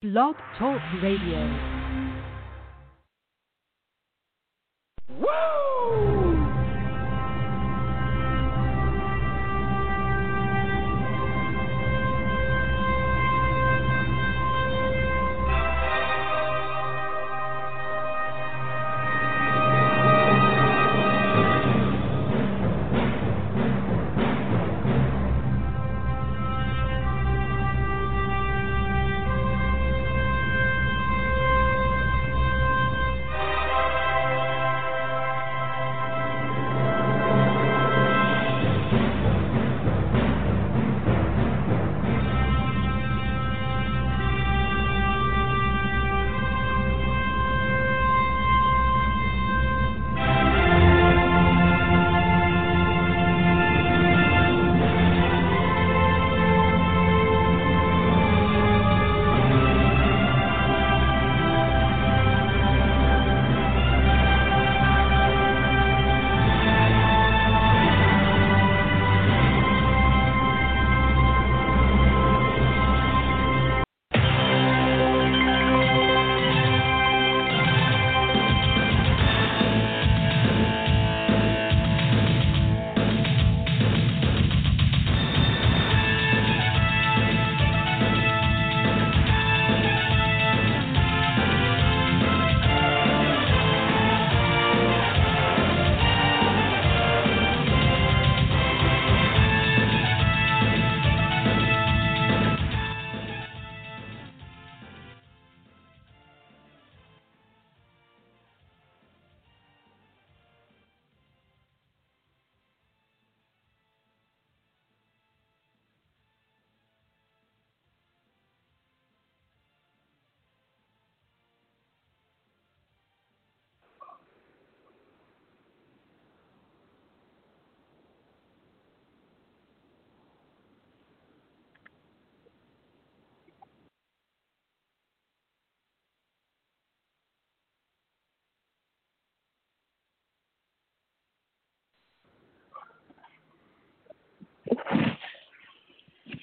Blog Talk Radio. Woo!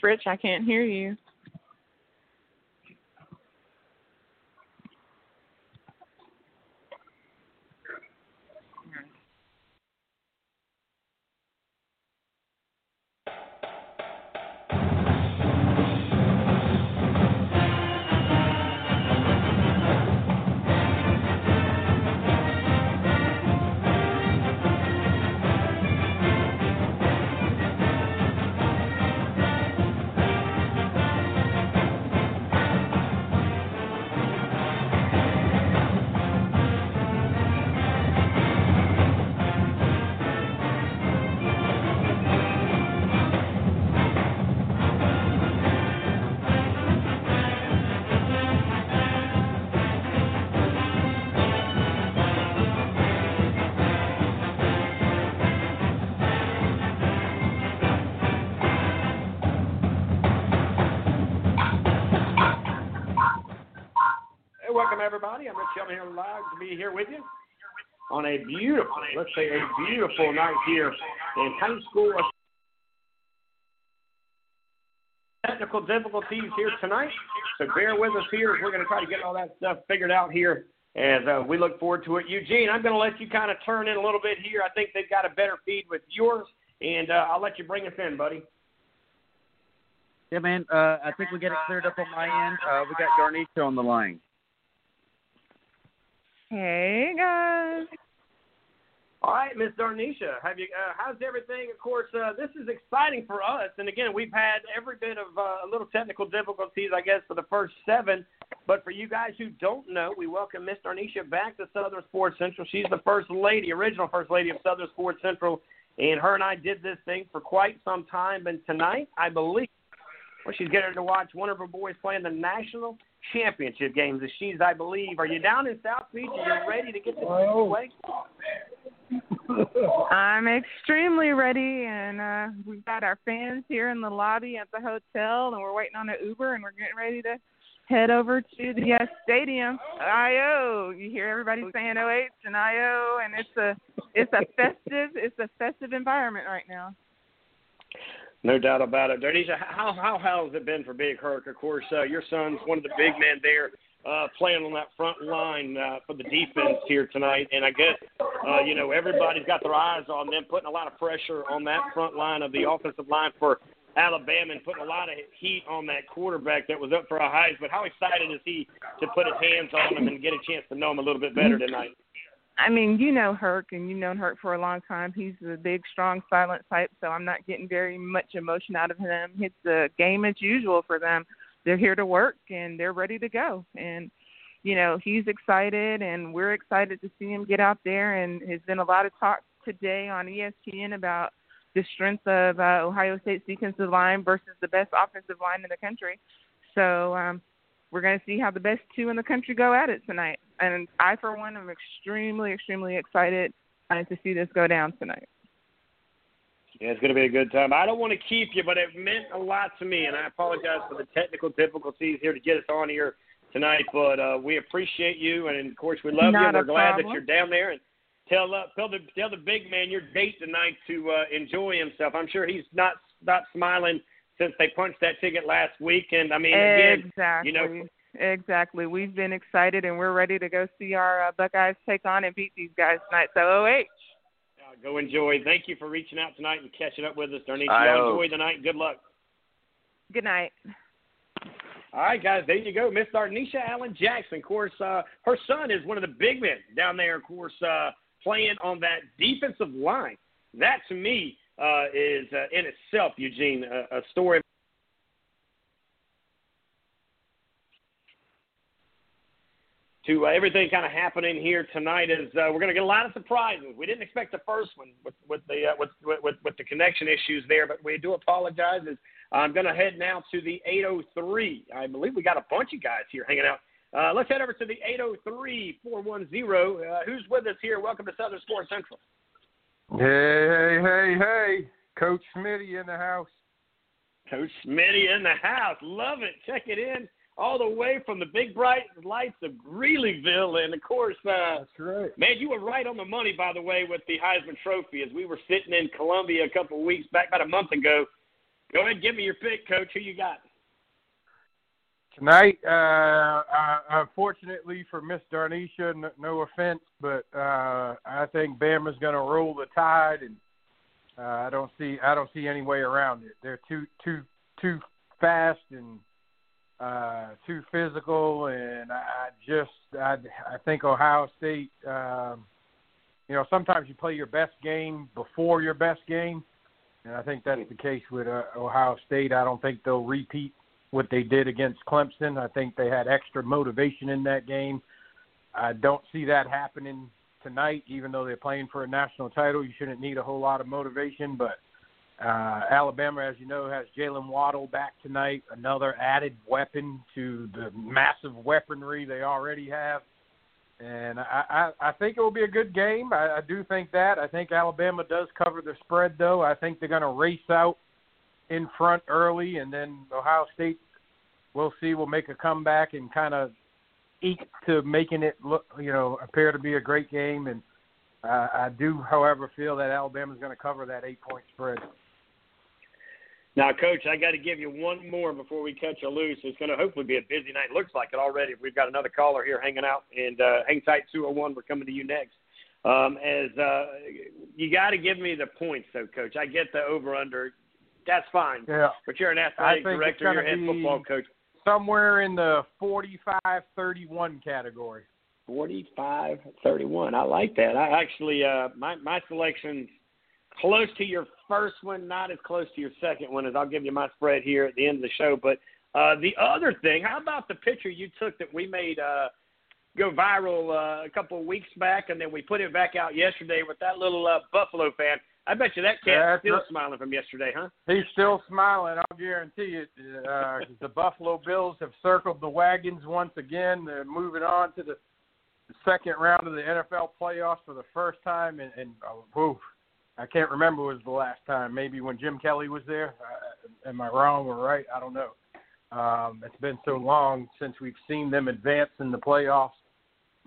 Rich, I can't hear you. Welcome, everybody. I'm Rich Elman here live to be here with you on a beautiful, let's say a beautiful night here in high school. Technical difficulties here tonight, so bear with us here. We're going to try to get all that stuff figured out here as we look forward to it. Eugene, I'm going to let you kind of turn in a little bit here. I think they've got a better feed with yours, and I'll let you bring us in, buddy. Yeah, man, I think we get it cleared up on my end. We got Darnisha on the line. Hey, guys. All right, Miss Darnisha, have you? How's everything? Of course, this is exciting for us. And, again, we've had every bit of a little technical difficulties, I guess, for the first seven. But for you guys who don't know, we welcome Miss Darnisha back to Southern Sports Central. She's the first lady, original first lady of Southern Sports Central. And her and I did this thing for quite some time. And tonight, I believe, well, she's getting to watch one of her boys playing the national championship games. The She's, I believe. Are you down in South Beach? Are you ready to get this away? I'm extremely ready, and we've got our fans here in the lobby at the hotel, and we're waiting on an Uber, and we're getting ready to head over to the stadium. I.O. You hear everybody saying O.H. and I.O., and it's a festive environment right now. No doubt about it. Darnisha, how has it been for Big Herc? Of course, your son's one of the big men there playing on that front line for the defense here tonight. And I guess, everybody's got their eyes on them, putting a lot of pressure on that front line of the offensive line for Alabama and putting a lot of heat on that quarterback that was up for a Heisman. But how excited is he to put his hands on him and get a chance to know him a little bit better tonight? I mean, you know Herc, and you've known Herc for a long time. He's the big, strong, silent type, so I'm not getting very much emotion out of him. It's a game as usual for them. They're here to work, and they're ready to go. And, you know, he's excited, and we're excited to see him get out there. And there's been a lot of talk today on ESPN about the strength of Ohio State's defensive line versus the best offensive line in the country. So we're going to see how the best two in the country go at it tonight. And I, for one, am extremely, extremely excited to see this go down tonight. Yeah, it's going to be a good time. I don't want to keep you, but it meant a lot to me, and I apologize for the technical difficulties here to get us on here tonight. But we appreciate you, and, of course, we love you, and we're glad that you're down there. And tell the big man your date tonight to enjoy himself. I'm sure he's not smiling since they punched that ticket last week. And, I mean, again, exactly. Exactly. We've been excited, and we're ready to go see our Buckeyes take on and beat these guys tonight. So, OH. Go enjoy. Thank you for reaching out tonight and catching up with us, Darnisha. Enjoy the night. Good luck. Good night. All right, guys, there you go. Miss Darnisha Allen Jackson. Of course, her son is one of the big men down there, of course, playing on that defensive line. That, to me, is in itself, Eugene, a story. To everything kind of happening here tonight is we're going to get a lot of surprises. We didn't expect the first one with the connection issues there, but we do apologize. I'm going to head now to the 803. I believe we got a bunch of guys here hanging out. Let's head over to the 803 410. Who's with us here? Welcome to Southern Sports Central. Hey! Coach Smitty in the house. Coach Smitty in the house. Love it. Check it in. All the way from the big bright lights of Greeleyville. And, of course, that's right. Man, you were right on the money, by the way, with the Heisman Trophy as we were sitting in Columbia a couple of weeks back, about a month ago. Go ahead and give me your pick, Coach. Who you got? Tonight, unfortunately for Miss Darnisha, no offense, but I think Bama's going to roll the tide, and I don't see any way around it. They're too fast and – too physical, and I think Ohio State, sometimes you play your best game before your best game, and I think that's the case with Ohio State. I don't think they'll repeat what they did against Clemson. I think they had extra motivation in that game. I don't see that happening tonight, even though they're playing for a national title. You shouldn't need a whole lot of motivation, but Alabama, as you know, has Jalen Waddle back tonight, another added weapon to the massive weaponry they already have. And I think it will be a good game. I do think that. I think Alabama does cover the spread, though. I think they're going to race out in front early, and then Ohio State, we'll see, will make a comeback and kind of eke to making it look, appear to be a great game. And I do, however, feel that Alabama's going to cover that 8-point spread. Now, Coach, I got to give you one more before we cut you loose. It's going to hopefully be a busy night. Looks like it already. We've got another caller here hanging out. And hang tight, 201. We're coming to you next. You got to give me the points, though, Coach. I get the over-under. That's fine. Yeah. But you're an athletic director. You're a head football coach. Somewhere in the 45-31 category. 45-31. I like that. I actually, my selection's close to your first one, not as close to your second one, as I'll give you my spread here at the end of the show. But the other thing, how about the picture you took that we made go viral a couple of weeks back, and then we put it back out yesterday with that little Buffalo fan? I bet you that cat's still smiling from yesterday, huh? He's still smiling, I'll guarantee it. The Buffalo Bills have circled the wagons once again. They're moving on to the second round of the NFL playoffs for the first time, and I can't remember was the last time. Maybe when Jim Kelly was there. Am I wrong or right? I don't know. It's been so long since we've seen them advance in the playoffs,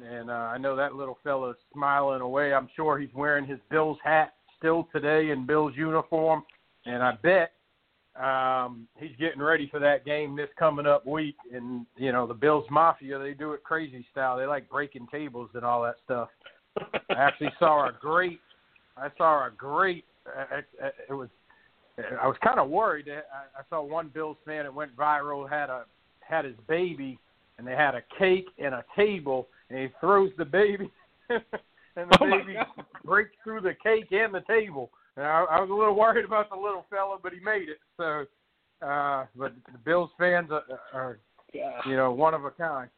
and I know that little fella's smiling away. I'm sure he's wearing his Bills hat still today in Bills uniform, and I bet He's getting ready for that game this coming up week. And, you know, the Bills Mafia, they do it crazy style. They like breaking tables and all that stuff. I was kind of worried. I saw one Bills fan that went viral, had his baby, and they had a cake and a table, and he throws the baby, and the baby breaks through the cake and the table. And I was a little worried about the little fella, but he made it. So, but the Bills fans are you know, one of a kind.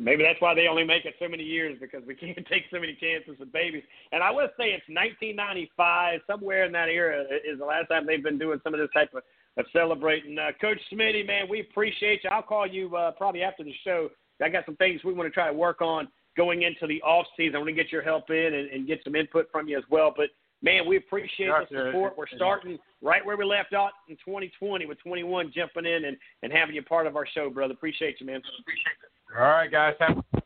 Maybe that's why they only make it so many years, because we can't take so many chances with babies. And I would say it's 1995, somewhere in that era is the last time they've been doing some of this type of celebrating. Coach Smitty, man, we appreciate you. I'll call you probably after the show. I got some things we want to try to work on going into the off season. I want to get your help in and get some input from you as well. But, man, we appreciate the support. We're starting right where we left off in 2020 with 21 jumping in and having you part of our show, brother. Appreciate you, man. Appreciate it. All right, guys. All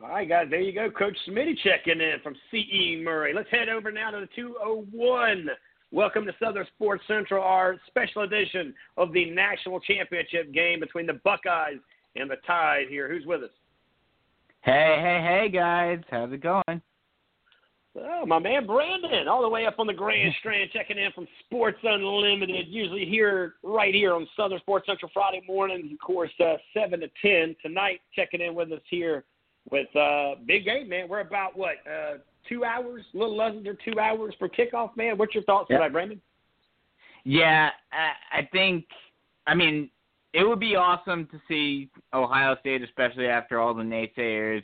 right, guys. There you go. Coach Smitty checking in from C.E. Murray. Let's head over now to the 201. Welcome to Southern Sports Central, our special edition of the national championship game between the Buckeyes and the Tide here. Who's with us? Hey, guys. How's it going? Oh, my man Brandon, all the way up on the Grand Strand, checking in from Sports Unlimited, usually right here on Southern Sports Central Friday mornings, of course, 7 to 10. Tonight, checking in with us here with Big Game, man. We're about, 2 hours, a little less than 2 hours for kickoff, man. What's your thoughts tonight, Brandon? Yeah, I think, it would be awesome to see Ohio State, especially after all the naysayers,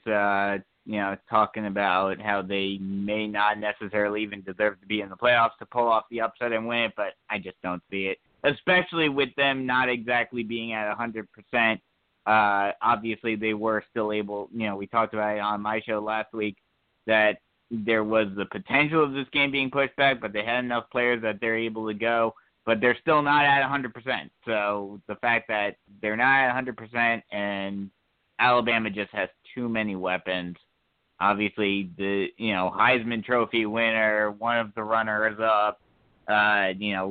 talking about how they may not necessarily even deserve to be in the playoffs, to pull off the upset and win it, but I just don't see it, especially with them not exactly being at 100%. Obviously, they were still able, we talked about it on my show last week, that there was the potential of this game being pushed back, but they had enough players that they're able to go, but they're still not at 100%. So the fact that they're not at 100% and Alabama just has too many weapons. Obviously, the Heisman Trophy winner, one of the runners-up,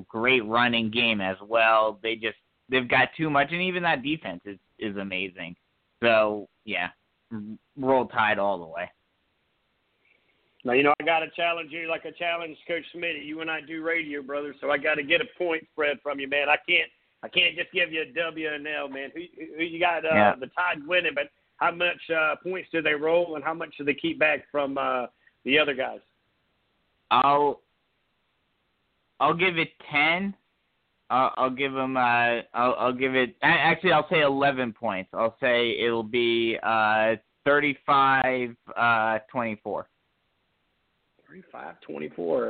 great running game as well. They've got too much, and even that defense is amazing. So, yeah, roll Tide all the way. Now, I got to challenge you like I challenged Coach Smitty. You and I do radio, brother, so I got to get a point spread from you, man. I can't just give you a W and L, man. Who you got the Tide winning, but how much points do they roll, and how much do they keep back from the other guys? I'll give it 10. I'll give them. I'll give it. Actually, I'll say 11 points. I'll say it'll be 35-24. 35-24.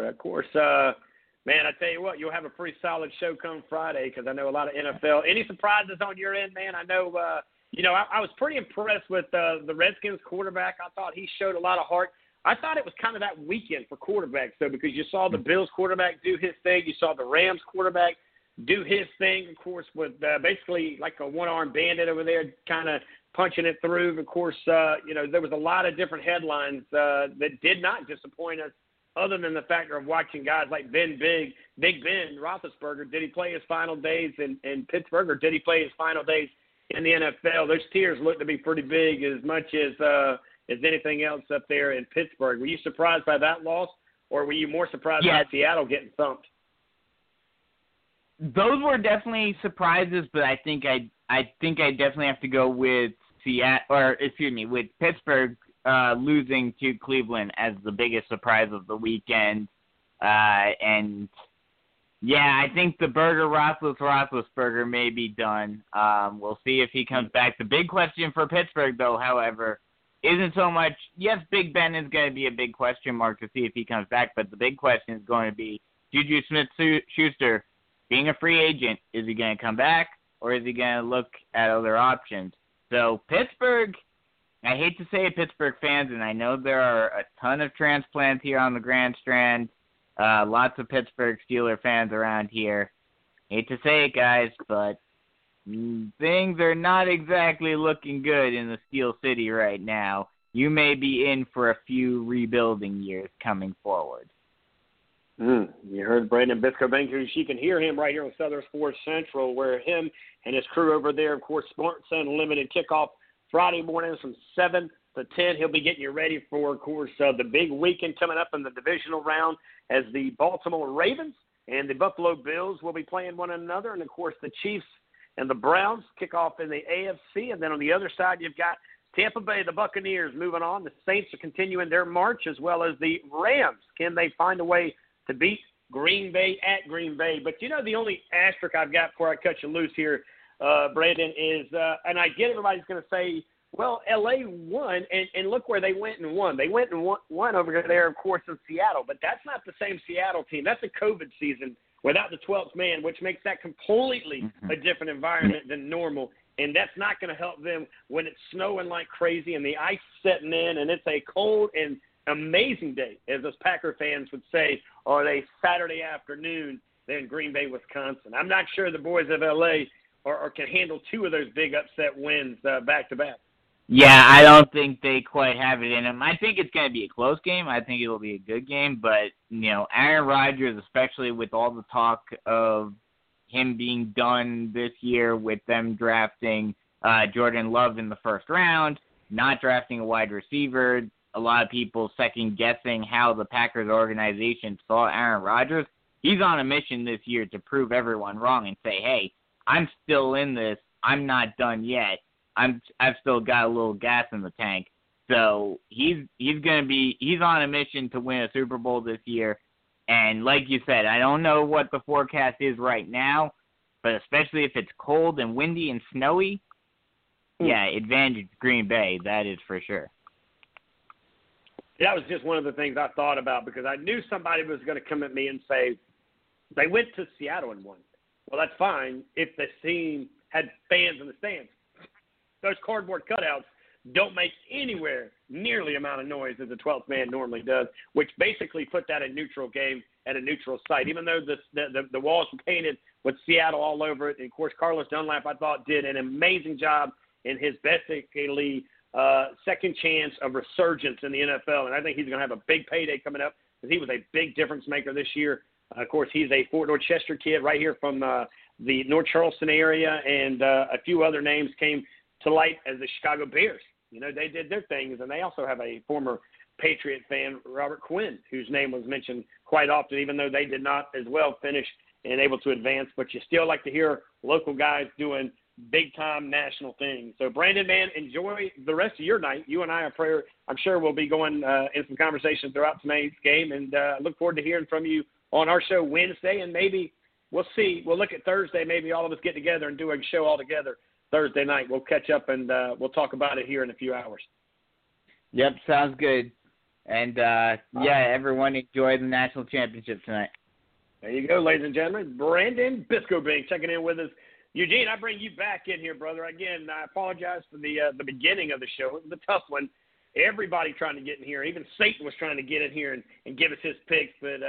Of course, man. I tell you what, you'll have a pretty solid show come Friday because I know a lot of NFL. Any surprises on your end, man? I know. I was pretty impressed with the Redskins quarterback. I thought he showed a lot of heart. I thought it was kind of that weekend for quarterbacks, though, because you saw the Bills quarterback do his thing. You saw the Rams quarterback do his thing, of course, with basically like a one-armed bandit over there kind of punching it through. Of course, there was a lot of different headlines that did not disappoint us other than the factor of watching guys like Big Ben Roethlisberger. Did he play his final days in Pittsburgh, or did he play his final days in the NFL? Those tears look to be pretty big, as much as anything else up there in Pittsburgh. Were you surprised by that loss, or were you more surprised by Seattle getting thumped? Those were definitely surprises, but I think I definitely have to go with with Pittsburgh losing to Cleveland as the biggest surprise of the weekend, and. Yeah, I think the Roethlisberger may be done. We'll see if he comes back. The big question for Pittsburgh, though, however, isn't so much, yes, Big Ben is going to be a big question mark to see if he comes back, but the big question is going to be Juju Smith Schuster, being a free agent, is he going to come back, or is he going to look at other options? So Pittsburgh, I hate to say it, Pittsburgh fans, and I know there are a ton of transplants here on the Grand Strand, lots of Pittsburgh Steelers fans around here. Hate to say it, guys, but things are not exactly looking good in the Steel City right now. You may be in for a few rebuilding years coming forward. You heard Brandon Biscoe. You can hear him right here on Southern Sports Central, where him and his crew over there, of course, Sports Unlimited, kickoff Friday mornings from 7 to 10. He'll be getting you ready for, of course, the big weekend coming up in the divisional round as the Baltimore Ravens and the Buffalo Bills will be playing one another. And, of course, the Chiefs and the Browns kick off in the AFC. And then on the other side, you've got Tampa Bay, the Buccaneers, moving on. The Saints are continuing their march, as well as the Rams. Can they find a way to beat Green Bay at Green Bay? But, you know, the only asterisk I've got before I cut you loose here, Brandon, is, and I get everybody's going to say, well, L.A. won, and look where they went and won. They went and won over there, of course, in Seattle. But that's not the same Seattle team. That's a COVID season without the 12th man, which makes that completely a different environment than normal. And that's not going to help them when it's snowing like crazy and the ice setting in, and it's a cold and amazing day, as us Packer fans would say, on a Saturday afternoon there in Green Bay, Wisconsin. I'm not sure the boys of L.A. or can handle two of those big upset wins back-to-back. Yeah, I don't think they quite have it in them. I think it's going to be a close game. I think it will be a good game. But, you know, Aaron Rodgers, especially with all the talk of him being done this year with them drafting Jordan Love in the first round, not drafting a wide receiver, a lot of people second-guessing how the Packers organization saw Aaron Rodgers. He's on a mission this year to prove everyone wrong and say, hey, I'm still in this. I'm not done yet. I've still got a little gas in the tank. So he's on a mission to win a Super Bowl this year. And like you said, I don't know what the forecast is right now, but especially if it's cold and windy and snowy, yeah, advantage Green Bay, that is for sure. That was just one of the things I thought about, because I knew somebody was going to come at me and say, they went to Seattle and won. Well, that's fine if the team had fans in the stands. Those cardboard cutouts don't make anywhere nearly the amount of noise as the 12th man normally does, which basically put that in neutral game at a neutral site. Even though the walls were painted with Seattle all over it, and, of course, Carlos Dunlap, I thought, did an amazing job in his basically second chance of resurgence in the NFL, and I think he's going to have a big payday coming up because he was a big difference maker this year. Of course, he's a Fort Dorchester kid right here from the North Charleston area, and a few other names came to light as the Chicago Bears. You know, they did their things, and they also have a former Patriot fan, Robert Quinn, whose name was mentioned quite often, even though they did not as well finish and able to advance. But you still like to hear local guys doing big-time national things. So, Brandon, man, enjoy the rest of your night. You and I are prayer. I'm sure we'll be going in some conversations throughout tonight's game, and look forward to hearing from you on our show Wednesday, and maybe we'll see. We'll look at Thursday. Maybe all of us get together and do a show all together Thursday night. We'll catch up, and we'll talk about it here in a few hours. Yep, sounds good. And, everyone enjoy the national championship tonight. There you go, ladies and gentlemen. Brandon Biscoe checking in with us. Eugene, I bring you back in here, brother. Again, I apologize for the beginning of the show. It was a tough one. Everybody trying to get in here. Even Satan was trying to get in here and give us his picks, but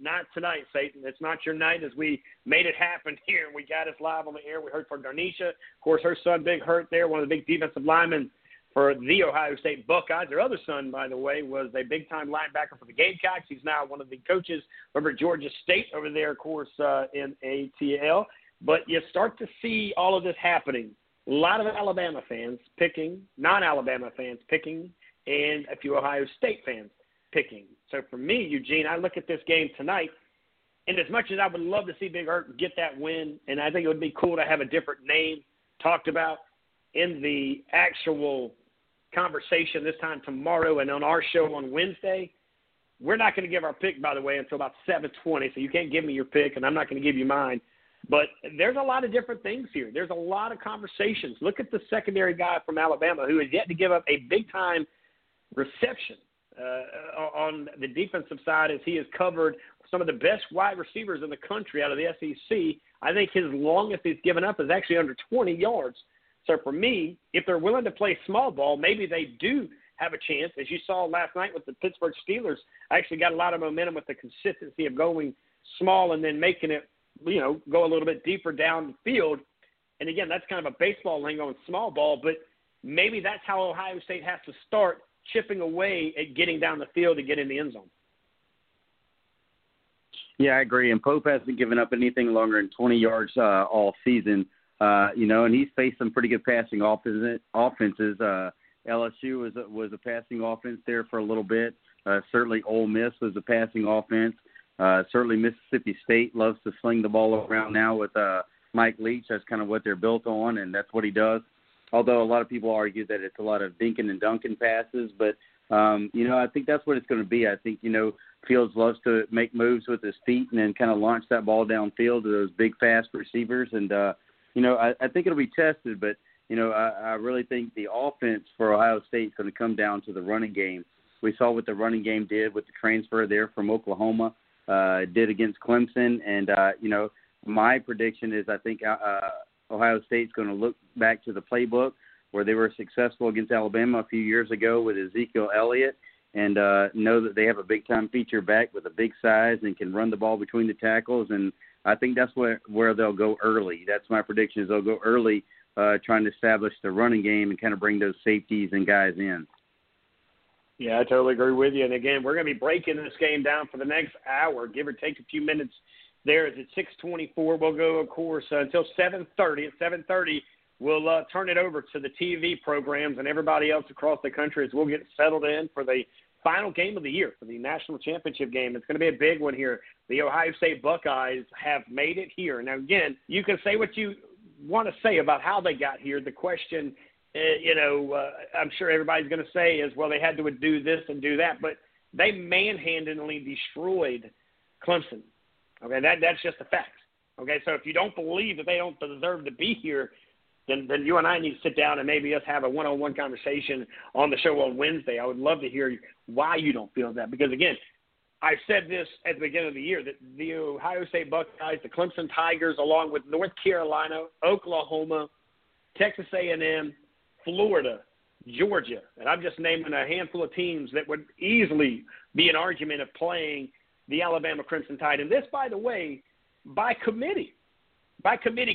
not tonight, Satan. It's not your night, as we made it happen here. We got us live on the air. We heard from Darnisha. Of course, her son, Big Hurt there, one of the big defensive linemen for the Ohio State Buckeyes. Their other son, by the way, was a big-time linebacker for the Gamecocks. He's now one of the coaches over at Georgia State over there, of course, in ATL. But you start to see all of this happening. A lot of Alabama fans picking, non-Alabama fans picking, and a few Ohio State fans picking. So for me, Eugene, I look at this game tonight, and as much as I would love to see Big Hurt get that win, and I think it would be cool to have a different name talked about in the actual conversation this time tomorrow and on our show on Wednesday, we're not going to give our pick, by the way, until about 7:20, so you can't give me your pick, and I'm not going to give you mine. But there's a lot of different things here. There's a lot of conversations. Look at the secondary guy from Alabama who has yet to give up a big-time reception on the defensive side, as he has covered some of the best wide receivers in the country out of the SEC. I think his longest he's given up is actually under 20 yards. So for me, if they're willing to play small ball, maybe they do have a chance. As you saw last night with the Pittsburgh Steelers, I actually got a lot of momentum with the consistency of going small and then making it, you know, go a little bit deeper down the field. And, again, that's kind of a baseball lingo and small ball, but maybe that's how Ohio State has to start chipping away at getting down the field to get in the end zone. Yeah, I agree. And Pope hasn't given up anything longer than 20 yards all season, and he's faced some pretty good passing offenses. LSU was a passing offense there for a little bit. Certainly Ole Miss was a passing offense. Certainly Mississippi State loves to sling the ball around now with Mike Leach. That's kind of what they're built on, and that's what he does. Although a lot of people argue that it's a lot of dinking and dunking passes, but I think that's what it's going to be. I think, Fields loves to make moves with his feet and then kind of launch that ball downfield to those big, fast receivers. And, I think it'll be tested, but, I really think the offense for Ohio State is going to come down to the running game. We saw what the running game did with the transfer there from Oklahoma, did against Clemson. And, my prediction is I think Ohio State's going to look back to the playbook where they were successful against Alabama a few years ago with Ezekiel Elliott and know that they have a big-time feature back with a big size and can run the ball between the tackles. And I think that's where they'll go early. That's my prediction is they'll go early trying to establish the running game and kind of bring those safeties and guys in. Yeah, I totally agree with you. And, again, we're going to be breaking this game down for the next hour, give or take a few minutes there. It's at 6:24. We'll go, of course, until 7:30. At 7:30, we'll turn it over to the TV programs and everybody else across the country as we'll get settled in for the final game of the year, for the national championship game. It's going to be a big one here. The Ohio State Buckeyes have made it here. Now, again, you can say what you want to say about how they got here. The question, I'm sure everybody's going to say is, well, they had to do this and do that. But they manhandedly destroyed Clemson. Okay, that's just a fact. Okay, so if you don't believe that they don't deserve to be here, then you and I need to sit down and maybe us have a one-on-one conversation on the show on Wednesday. I would love to hear why you don't feel that. Because, again, I said this at the beginning of the year, that the Ohio State Buckeyes, the Clemson Tigers, along with North Carolina, Oklahoma, Texas A&M, Florida, Georgia, and I'm just naming a handful of teams that would easily be an argument of playing the Alabama Crimson Tide. And this, by the way, by committee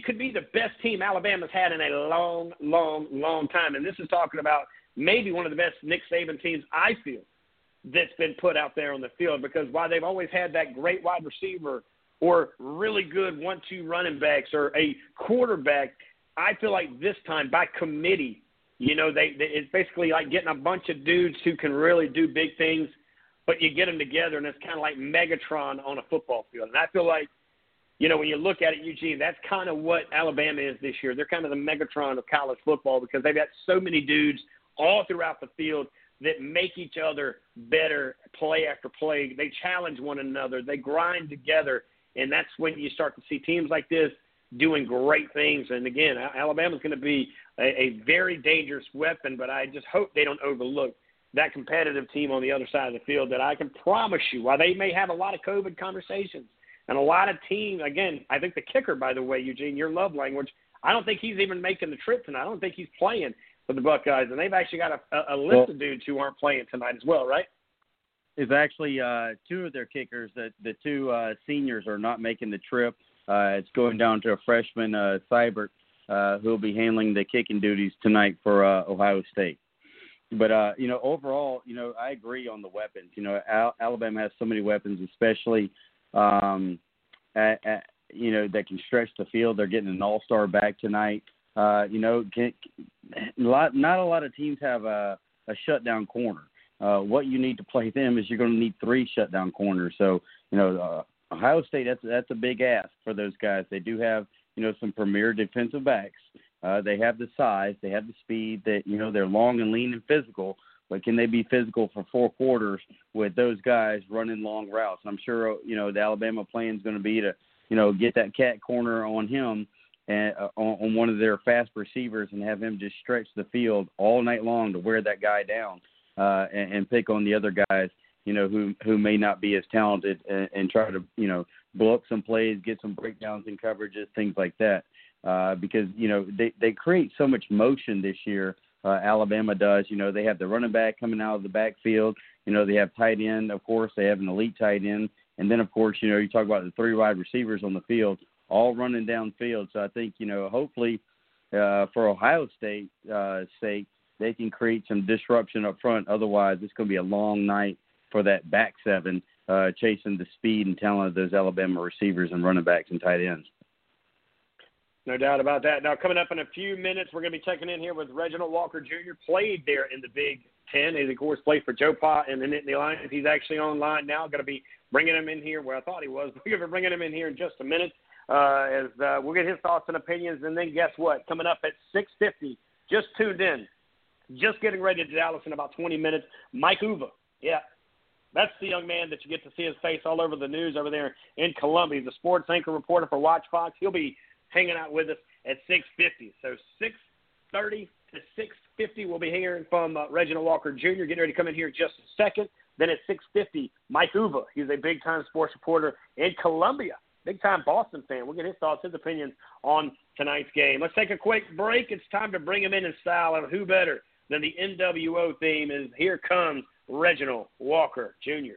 could be the best team Alabama's had in a long, long, long time. And this is talking about maybe one of the best Nick Saban teams, I feel, that's been put out there on the field, because while they've always had that great wide receiver or really good 1-2 running backs or a quarterback, I feel like this time by committee, it's basically like getting a bunch of dudes who can really do big things, but you get them together and it's kind of like Megatron on a football field. And I feel like, when you look at it, Eugene, that's kind of what Alabama is this year. They're kind of the Megatron of college football because they've got so many dudes all throughout the field that make each other better play after play. They challenge one another. They grind together. And that's when you start to see teams like this doing great things. And, again, Alabama's going to be a very dangerous weapon, but I just hope they don't overlook that competitive team on the other side of the field that I can promise you, while they may have a lot of COVID conversations, and a lot of teams, again, I think the kicker, by the way, Eugene, your love language, I don't think he's even making the trip tonight. I don't think he's playing for the Buckeyes. And they've actually got a list of dudes who aren't playing tonight as well, right? It's actually two of their kickers, that the two seniors are not making the trip. It's going down to a freshman, Seibert, who will be handling the kicking duties tonight for Ohio State. But, overall, I agree on the weapons. Alabama has so many weapons, especially – that can stretch the field. They're getting an all-star back tonight. Not a lot of teams have a shutdown corner. What you need to play them is you're going to need three shutdown corners. So, Ohio State, that's a big ask for those guys. They do have, some premier defensive backs. They have the size. They have the speed. That they're long and lean and physical. But can they be physical for four quarters with those guys running long routes? I'm sure, the Alabama plan is going to be to, get that cat corner on him and on one of their fast receivers and have him just stretch the field all night long to wear that guy down and pick on the other guys, who may not be as talented and try to, blow up some plays, get some breakdowns in coverages, things like that. Because, they create so much motion this year. Alabama does. They have the running back coming out of the backfield. They have tight end, of course. They have an elite tight end. And then, of course, you talk about the three wide receivers on the field, all running downfield. So I think, hopefully for Ohio State's sake, they can create some disruption up front. Otherwise, it's going to be a long night for that back seven chasing the speed and talent of those Alabama receivers and running backs and tight ends. No doubt about that. Now, coming up in a few minutes, we're going to be checking in here with Reginald Walker Jr., played there in the Big Ten. He's, of course, played for Joe Pa and the Nittany Lions. He's actually online now. Going to be bringing him in here where I thought he was. We're going to be bringing him in here in just a minute as we'll get his thoughts and opinions. And then guess what? Coming up at 6:50, just tuned in, just getting ready to Dallas in about 20 minutes, Mike Uva. Yeah. That's the young man that you get to see his face all over the news over there in Columbia. He's a sports anchor reporter for Watch Fox. He'll be hanging out with us at 6:50. So 6:30 to 6:50, we'll be hearing from Reginald Walker Jr. Getting ready to come in here in just a second. Then at 6:50, Mike Uva. He's a big-time sports reporter in Columbia, big-time Boston fan. We'll get his thoughts, his opinions on tonight's game. Let's take a quick break. It's time to bring him in style, and who better than the NWO theme is here comes Reginald Walker Jr.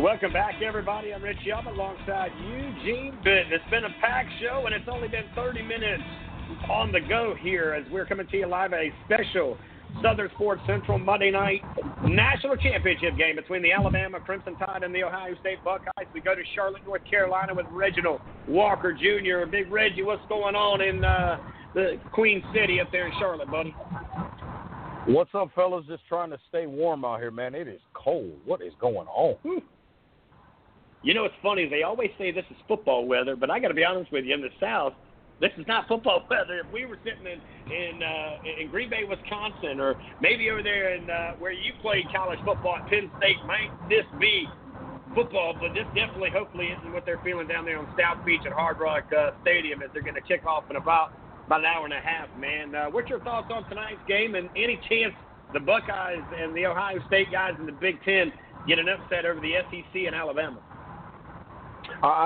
Welcome back, everybody. I'm Rich Yelman alongside Eugene Bitton. It's been a packed show, and it's only been 30 minutes on the go here as we're coming to you live at a special Southern Sports Central Monday night national championship game between the Alabama Crimson Tide and the Ohio State Buckeyes. We go to Charlotte, North Carolina with Reginald Walker Jr. Big Reggie, what's going on in the Queen City up there in Charlotte, buddy? What's up, fellas? Just trying to stay warm out here, man. It is cold. What is going on? Whew. You know, it's funny. They always say this is football weather, but I got to be honest with you. In the South, this is not football weather. If we were sitting in Green Bay, Wisconsin, or maybe over there in where you played college football at Penn State, might this be football? But this definitely, hopefully, isn't what they're feeling down there on South Beach at Hard Rock Stadium as they're going to kick off in about an hour and a half. Man, what's your thoughts on tonight's game? And any chance the Buckeyes and the Ohio State guys in the Big Ten get an upset over the SEC and Alabama?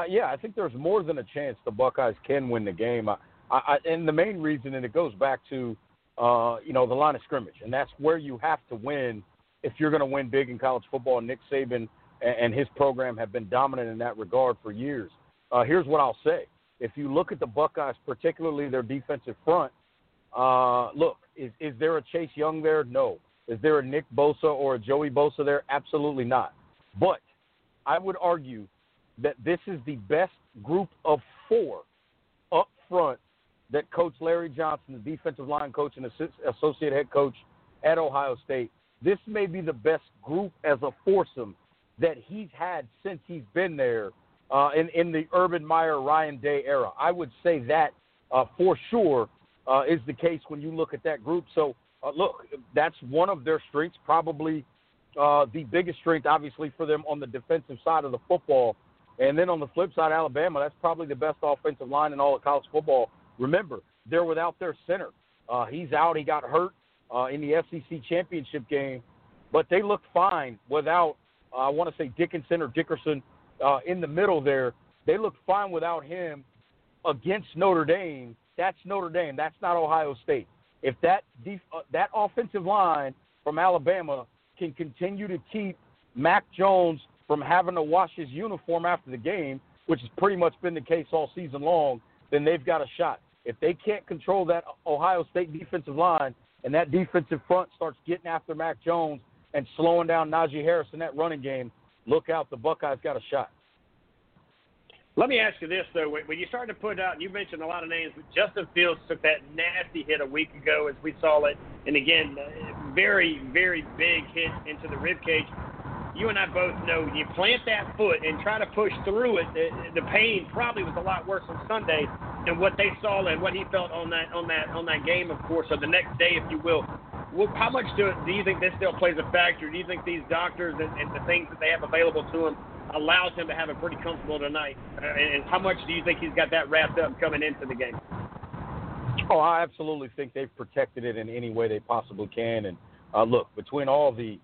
Yeah, I think there's more than a chance the Buckeyes can win the game. And the main reason, and it goes back to, the line of scrimmage. And that's where you have to win if you're going to win big in college football. Nick Saban and his program have been dominant in that regard for years. Here's what I'll say. If you look at the Buckeyes, particularly their defensive front, is there a Chase Young there? No. Is there a Nick Bosa or a Joey Bosa there? Absolutely not. But I would argue that this is the best group of four up front that Coach Larry Johnson, the defensive line coach and associate head coach at Ohio State, this may be the best group as a foursome that he's had since he's been there in the Urban Meyer, Ryan Day era. I would say that for sure is the case when you look at that group. So, that's one of their strengths, probably the biggest strength, obviously, for them on the defensive side of the football. And then on the flip side, Alabama, that's probably the best offensive line in all of college football. Remember, they're without their center. He's out. He got hurt in the SEC championship game. But they looked fine without, I want to say, Dickerson in the middle there. They looked fine without him against Notre Dame. That's Notre Dame. That's not Ohio State. If that offensive line from Alabama can continue to keep Mac Jones from having to wash his uniform after the game, which has pretty much been the case all season long, then they've got a shot. If they can't control that Ohio State defensive line and that defensive front starts getting after Mac Jones and slowing down Najee Harris in that running game, look out, the Buckeyes got a shot. Let me ask you this, though. When you started to put out, and you mentioned a lot of names, but Justin Fields took that nasty hit a week ago as we saw it, and again, very, very big hit into the ribcage. You and I both know you plant that foot and try to push through it. The pain probably was a lot worse on Sunday than what they saw and what he felt on that game, of course, or the next day, if you will. Well, how much do you think this still plays a factor? Do you think these doctors and the things that they have available to him allows him to have it pretty comfortable tonight? And how much do you think he's got that wrapped up coming into the game? Oh, I absolutely think they've protected it in any way they possibly can. And between all the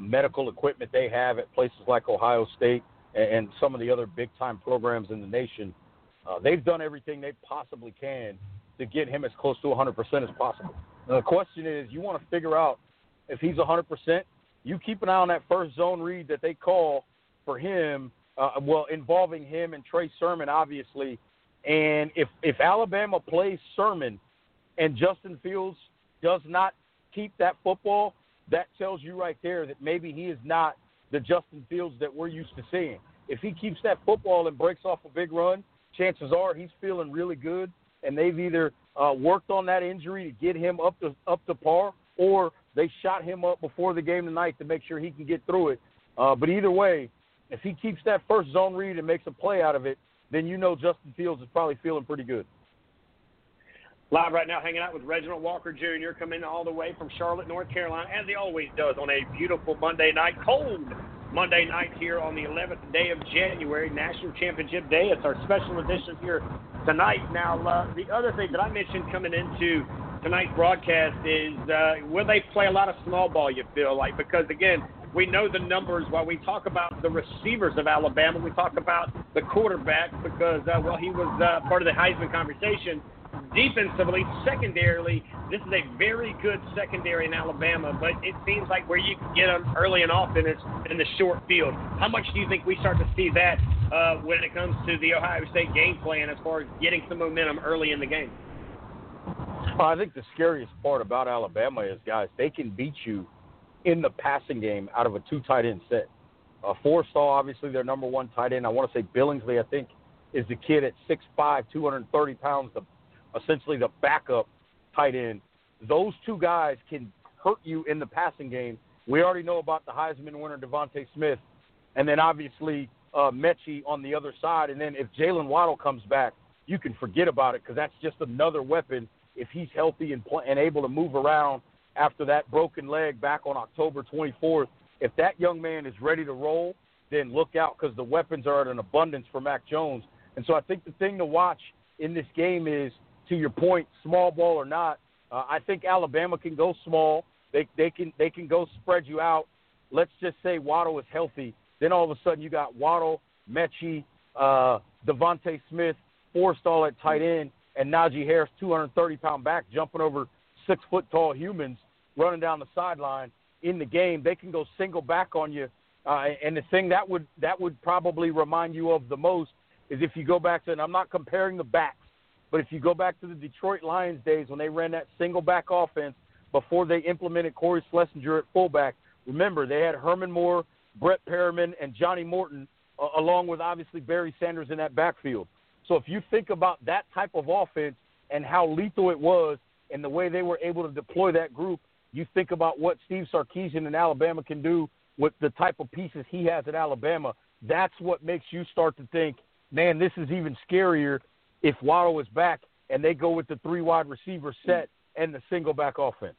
medical equipment they have at places like Ohio State and some of the other big-time programs in the nation, They've done everything they possibly can to get him as close to 100% as possible. Now, the question is, you want to figure out if he's 100%, you keep an eye on that first zone read that they call for him, involving him and Trey Sermon, obviously. And if Alabama plays Sermon and Justin Fields does not keep that football, that tells you right there that maybe he is not the Justin Fields that we're used to seeing. If he keeps that football and breaks off a big run, chances are he's feeling really good, and they've either worked on that injury to get him up to par, or they shot him up before the game tonight to make sure he can get through it. But either way, if he keeps that first zone read and makes a play out of it, then you know Justin Fields is probably feeling pretty good. Live right now, hanging out with Reginald Walker Jr., coming all the way from Charlotte, North Carolina, as he always does on a beautiful Monday night, cold Monday night here on the 11th day of January, National Championship Day. It's our special edition here tonight. Now, the other thing that I mentioned coming into tonight's broadcast is will they play a lot of small ball, you feel like? Because, again, we know the numbers. While we talk about the receivers of Alabama, we talk about the quarterback because, he was part of the Heisman conversation. Defensively, secondarily, this is a very good secondary in Alabama, but it seems like where you can get them early and often is in the short field. How much do you think we start to see that when it comes to the Ohio State game plan as far as getting some momentum early in the game? Well, I think the scariest part about Alabama is, guys, they can beat you in the passing game out of a two tight end set. Forrestall, obviously, their number one tight end. I want to say Billingsley, I think, is the kid at 6'5", 230 pounds, essentially the backup tight end. Those two guys can hurt you in the passing game. We already know about the Heisman winner, Devontae Smith, and then obviously Metchie on the other side. And then if Jalen Waddle comes back, you can forget about it because that's just another weapon if he's healthy and able to move around after that broken leg back on October 24th. If that young man is ready to roll, then look out because the weapons are at an abundance for Mac Jones. And so I think the thing to watch in this game is, to your point, small ball or not, I think Alabama can go small. They can go spread you out. Let's just say Waddle is healthy. Then all of a sudden you got Waddle, Metchie, Devontae Smith, Forrestall at tight end, and Najee Harris, 230-pound back, jumping over 6-foot-tall humans, running down the sideline in the game. They can go single back on you. And the thing that would probably remind you of the most is if you go back to, and I'm not comparing the backs, but if you go back to the Detroit Lions days when they ran that single-back offense before they implemented Corey Schlesinger at fullback, remember, they had Herman Moore, Brett Perriman, and Johnny Morton, along with obviously Barry Sanders in that backfield. So if you think about that type of offense and how lethal it was and the way they were able to deploy that group, you think about what Steve Sarkisian in Alabama can do with the type of pieces he has at Alabama. That's what makes you start to think, man, this is even scarier if Waddle is back and they go with the three wide receiver set and the single back offense.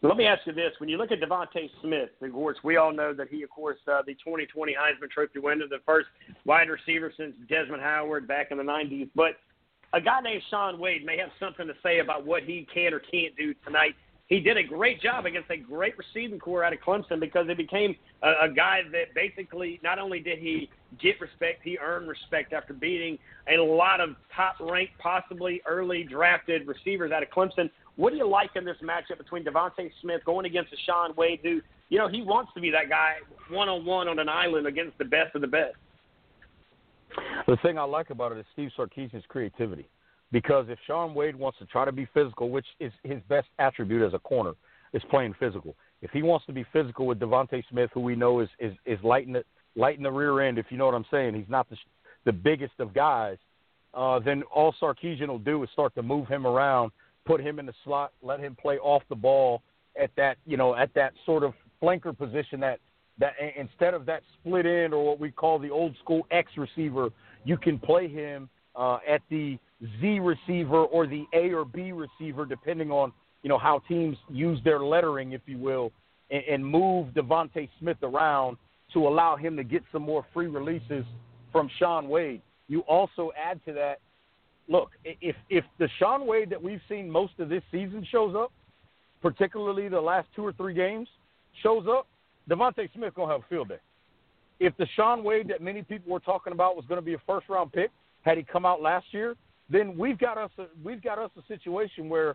Let me ask you this. When you look at Devontae Smith, of course, we all know that he, of course, the 2020 Heisman Trophy winner, the first wide receiver since Desmond Howard back in the 90s. But a guy named Shaun Wade may have something to say about what he can or can't do tonight. He did a great job against a great receiving corps out of Clemson because it became a guy that basically not only did he get respect, he earned respect after beating a lot of top-ranked, possibly early drafted receivers out of Clemson. What do you like in this matchup between Devontae Smith going against a Shaun Wade who, you know, he wants to be that guy one-on-one on an island against the best of the best? The thing I like about it is Steve Sarkisian's creativity. Because if Shaun Wade wants to try to be physical, which is his best attribute as a corner, is playing physical. If he wants to be physical with Devontae Smith, who we know is lighting the rear end, if you know what I'm saying, he's not the biggest of guys, then all Sarkisian will do is start to move him around, put him in the slot, let him play off the ball at that, you know, at that sort of flanker position that instead of that split end or what we call the old school X receiver, you can play him at the Z receiver or the A or B receiver, depending on, you know, how teams use their lettering, if you will, and move Devontae Smith around to allow him to get some more free releases from Shaun Wade. You also add to that, look, if the Shaun Wade that we've seen most of this season shows up, particularly the last two or three games shows up, Devontae Smith going to have a field day. If the Shaun Wade that many people were talking about was going to be a first-round pick, had he come out last year, then we've got us a situation where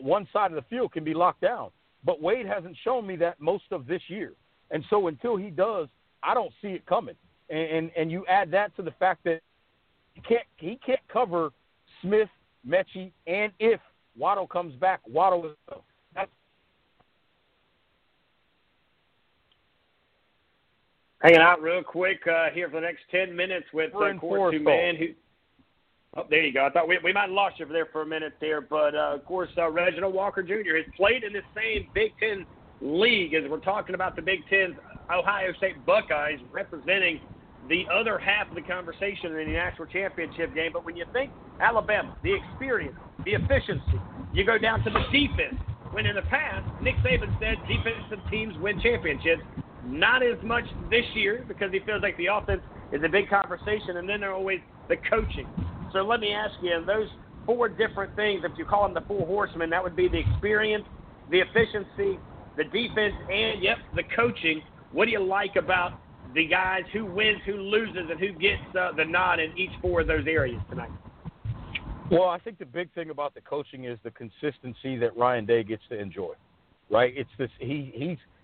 one side of the field can be locked down. But Wade hasn't shown me that most of this year. And so until he does, I don't see it coming. And you add that to the fact that he can't cover Smith, Metchie, and if Waddle comes back, Waddle is up. Hanging out real quick here for the next 10 minutes with Court 2 man. Oh, there you go. I thought we might have lost you there for a minute there. But, of course, Reginald Walker Jr. has played in the same Big Ten league as we're talking about the Big Ten's Ohio State Buckeyes representing the other half of the conversation in the national championship game. But when you think Alabama, the experience, the efficiency, you go down to the defense. When in the past, Nick Saban said defensive teams win championships. Not as much this year because he feels like the offense is a big conversation, and then there are always the coaching. So let me ask you, in those four different things, if you call them the four horsemen, that would be the experience, the efficiency, the defense, and, yep, the coaching. What do you like about the guys who wins, who loses, and who gets the nod in each four of those areas tonight? Well, I think the big thing about the coaching is the consistency that Ryan Day gets to enjoy, right? It's this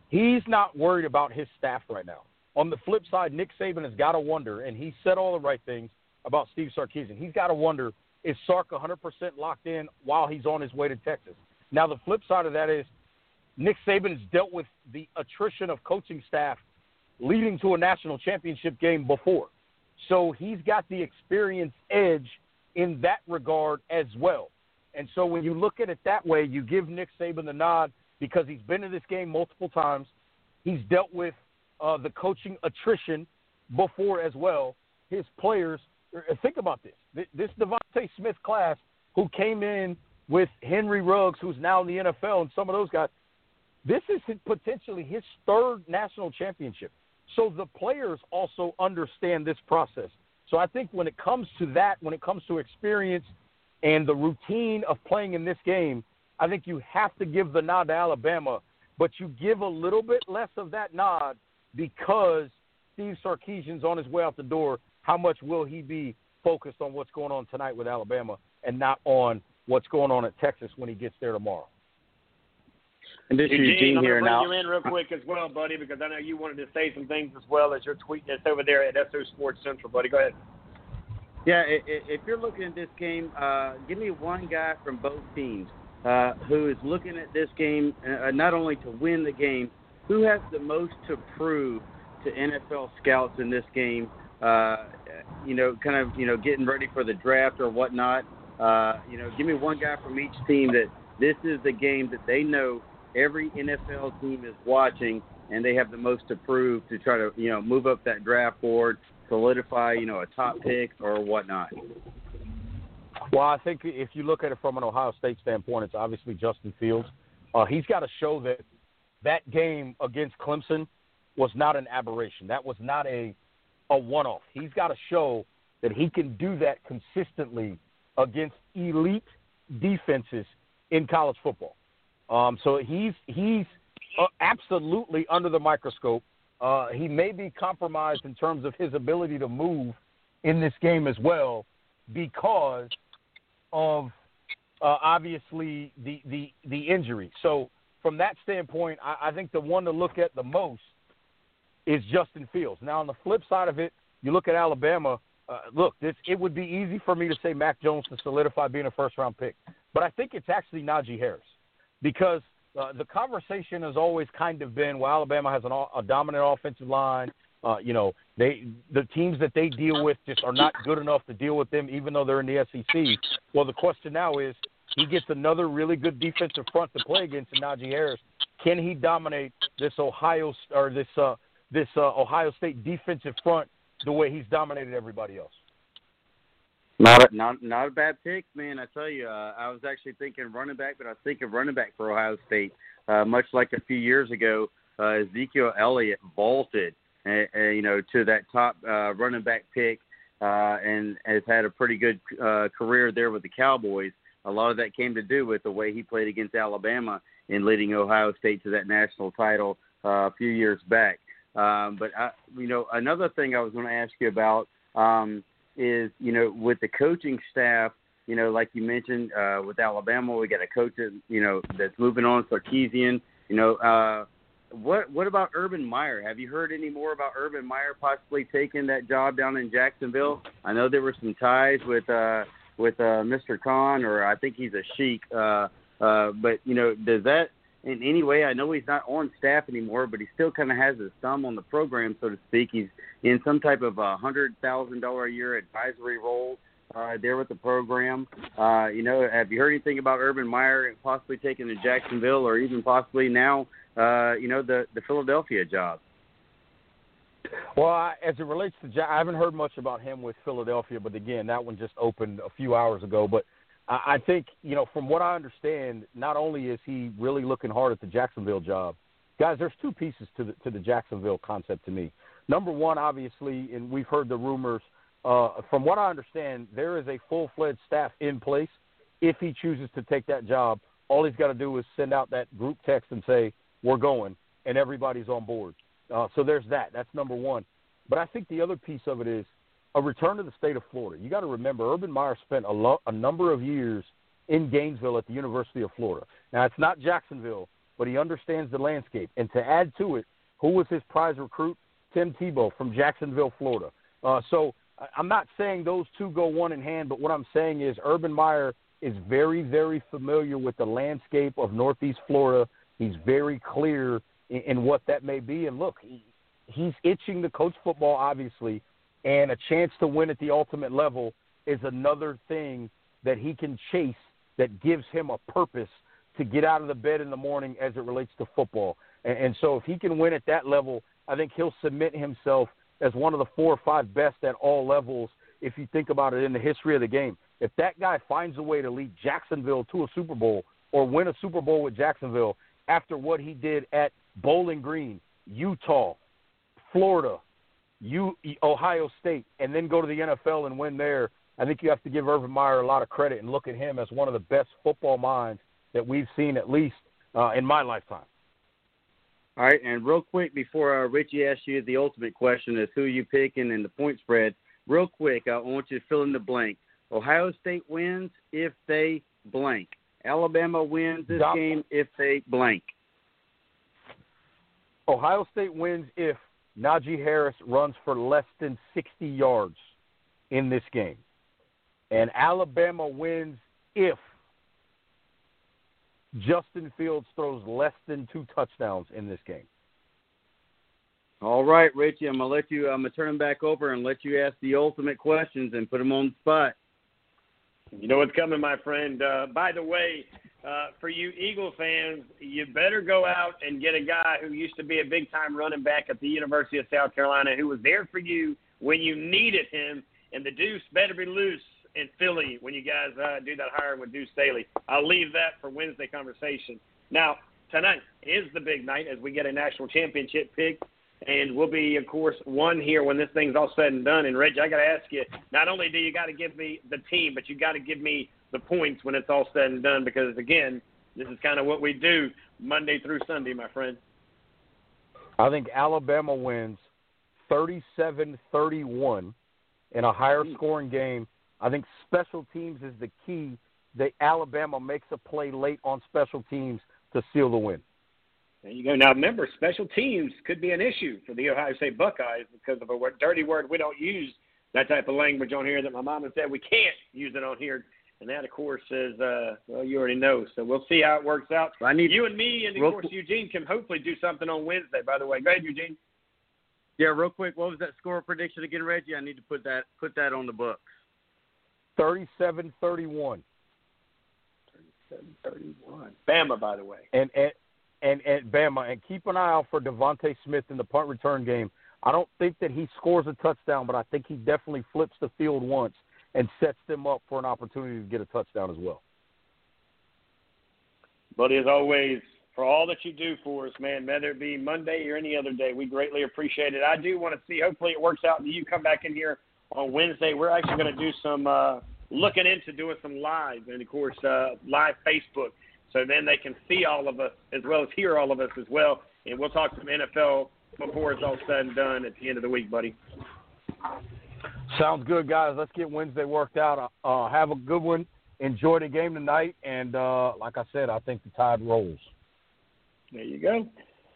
He's not worried about his staff right now. On the flip side, Nick Saban has got to wonder, and he said all the right things about Steve Sarkisian. He's got to wonder, is Sark 100% locked in while he's on his way to Texas? Now, the flip side of that is Nick Saban's dealt with the attrition of coaching staff leading to a national championship game before. So he's got the experience edge in that regard as well. And so when you look at it that way, you give Nick Saban the nod, because he's been in this game multiple times. He's dealt with the coaching attrition before as well. His players, think about this. This Devontae Smith class who came in with Henry Ruggs, who's now in the NFL, and some of those guys, this is potentially his third national championship. So the players also understand this process. So I think when it comes to that, when it comes to experience and the routine of playing in this game, I think you have to give the nod to Alabama, but you give a little bit less of that nod because Steve Sarkisian's on his way out the door. How much will he be focused on what's going on tonight with Alabama and not on what's going on at Texas when he gets there tomorrow? And this Eugene here now. I'm going to bring you in real quick as well, buddy, because I know you wanted to say some things as well as you're tweeting us over there at SO Sports Central, buddy. Go ahead. Yeah, if you're looking at this game, give me one guy from both teams. Who is looking at this game, not only to win the game, who has the most to prove to NFL scouts in this game, getting ready for the draft or whatnot. Give me one guy from each team that this is the game that they know every NFL team is watching, and they have the most to prove to try to, move up that draft board, solidify, a top pick or whatnot. Well, I think if you look at it from an Ohio State standpoint, it's obviously Justin Fields. He's got to show that that game against Clemson was not an aberration. That was not a one-off. He's got to show that he can do that consistently against elite defenses in college football. So he's absolutely under the microscope. He may be compromised in terms of his ability to move in this game as well because – of obviously the injury. So from that standpoint, I think the one to look at the most is Justin Fields. Now on the flip side of it, you look at Alabama. It would be easy for me to say Mac Jones to solidify being a first-round pick, but I think it's actually Najee Harris because the conversation has always kind of been, well, Alabama has a dominant offensive line. The teams that they deal with just are not good enough to deal with them, even though they're in the SEC. Well, the question now is he gets another really good defensive front to play against in Najee Harris. Can he dominate this Ohio State defensive front the way he's dominated everybody else? Not a bad pick, man. I tell you, I was actually thinking running back, but I was thinking running back for Ohio State, much like a few years ago, Ezekiel Elliott vaulted. To that top running back pick and has had a pretty good career there with the Cowboys. A lot of that came to do with the way he played against Alabama in leading Ohio State to that national title a few years back. But another thing I was going to ask you about, is, you know, with the coaching staff, you know, like you mentioned, with Alabama, we got a coach that, you know, that's moving on, Sarkisian. You know, what about Urban Meyer? Have you heard any more about Urban Meyer possibly taking that job down in Jacksonville? I know there were some ties with Mr. Khan, or I think he's a sheik. But, you know, does that in any way, I know he's not on staff anymore, but he still kind of has his thumb on the program, so to speak. He's in some type of a $100,000 a year advisory role there with the program. You know, have you heard anything about Urban Meyer possibly taking to Jacksonville, or even possibly now, you know, the Philadelphia job? Well, as it relates to Jack, I haven't heard much about him with Philadelphia, but again, that one just opened a few hours ago. But I think, you know, from what I understand, not only is he really looking hard at the Jacksonville job, guys, there's two pieces to the Jacksonville concept to me. Number one, obviously, and we've heard the rumors, from what I understand, there is a full-fledged staff in place. If he chooses to take that job, all he's got to do is send out that group text and say, we're going, and everybody's on board. So there's that. That's number one. But I think the other piece of it is a return to the state of Florida. You got to remember, Urban Meyer spent a number of years in Gainesville at the University of Florida. Now, it's not Jacksonville, but he understands the landscape. And to add to it, who was his prize recruit? Tim Tebow from Jacksonville, Florida. So I'm not saying those two go one in hand, but what I'm saying is Urban Meyer is very, very familiar with the landscape of Northeast Florida. He's very clear in what that may be. And, look, he's itching to coach football, obviously, and a chance to win at the ultimate level is another thing that he can chase that gives him a purpose to get out of the bed in the morning as it relates to football. And so if he can win at that level, I think he'll cement himself as one of the 4 or 5 best at all levels if you think about it in the history of the game. If that guy finds a way to lead Jacksonville to a Super Bowl or win a Super Bowl with Jacksonville after what he did at Bowling Green, Utah, Florida, Ohio State, and then go to the NFL and win there, I think you have to give Urban Meyer a lot of credit and look at him as one of the best football minds that we've seen, at least in my lifetime. All right, and real quick before Richie asks you the ultimate question is who you picking and the point spread, real quick, I want you to fill in the blank. Ohio State wins if they blank. Alabama wins this game if they blank. Ohio State wins if Najee Harris runs for less than 60 yards in this game. And Alabama wins if Justin Fields throws less than 2 touchdowns in this game. All right, Richie, I'm going to let you. I'm going to turn him back over and let you ask the ultimate questions and put him on the spot. You know what's coming, my friend. By the way, for you Eagle fans, you better go out and get a guy who used to be a big-time running back at the University of South Carolina who was there for you when you needed him, and the Deuce better be loose in Philly when you guys do that hiring with Deuce Staley. I'll leave that for Wednesday conversation. Now, tonight is the big night as we get a national championship pick, and we'll be, of course, one here when this thing's all said and done. And, Reggie, I got to ask you, not only do you got to give me the team, but you got to give me the points when it's all said and done because, again, this is kind of what we do Monday through Sunday, my friend. I think Alabama wins 37-31 in a higher-scoring game. I think special teams is the key. Alabama makes a play late on special teams to seal the win. There you go. Now, remember, special teams could be an issue for the Ohio State Buckeyes because of a dirty word. We don't use that type of language on here that my mom had said we can't use it on here. And that, of course, is, well, you already know. So we'll see how it works out. You and me and, of course, Eugene can hopefully do something on Wednesday, by the way. Go ahead, Eugene. Yeah, real quick, what was that score prediction again, Reggie? I need to put that on the books. 37-31. 37-31. Bama, by the way. And Bama, and keep an eye out for Devontae Smith in the punt return game. I don't think that he scores a touchdown, but I think he definitely flips the field once and sets them up for an opportunity to get a touchdown as well. Buddy, as always, for all that you do for us, man, whether it be Monday or any other day, we greatly appreciate it. I do want to see, hopefully it works out, and you come back in here on Wednesday. We're actually going to do some looking into doing some live, and, of course, live Facebook. So then they can see all of us as well as hear all of us as well. And we'll talk some NFL before it's all said and done at the end of the week, buddy. Sounds good, guys. Let's get Wednesday worked out. Have a good one. Enjoy the game tonight. And like I said, I think the tide rolls. There you go.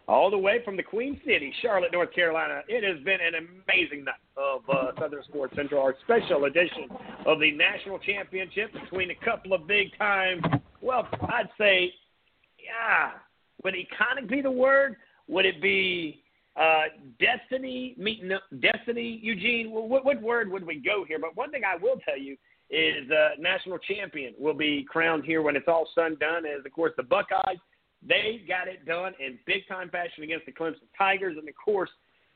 All the way from the Queen City, Charlotte, North Carolina. It has been an amazing night of Southern Sports Central, our special edition of the National Championship between a couple of big time, well, I'd say, yeah, would iconic be the word? Would it be destiny meeting destiny, Eugene? Well, what word would we go here? But one thing I will tell you is national champion will be crowned here when it's all said and done, as, of course, the Buckeyes. They got it done in big-time fashion against the Clemson Tigers. And, of course,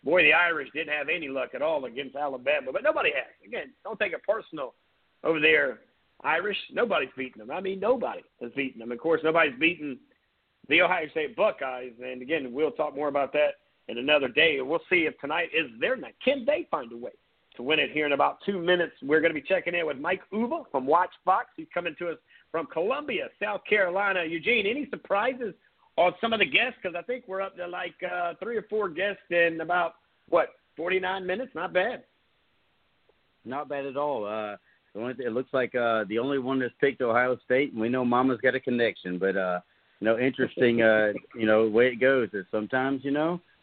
boy, the Irish didn't have any luck at all against Alabama. But nobody has. Again, don't take it personal over there, Irish. Nobody's beating them. I mean, nobody has beaten them. Of course, nobody's beaten the Ohio State Buckeyes. And, again, we'll talk more about that in another day. And we'll see if tonight is their night. Can they find a way to win it here in about 2 minutes? We're going to be checking in with Mike Uva from Watch Fox. He's coming to us from Columbia, South Carolina. Eugene, any surprises on some of the guests? Because I think we're up to like 3 or 4 guests in about, 49 minutes? Not bad. Not bad at all. It looks like the only one that's picked Ohio State, and we know Mama's got a connection. But, interesting, way it goes is sometimes,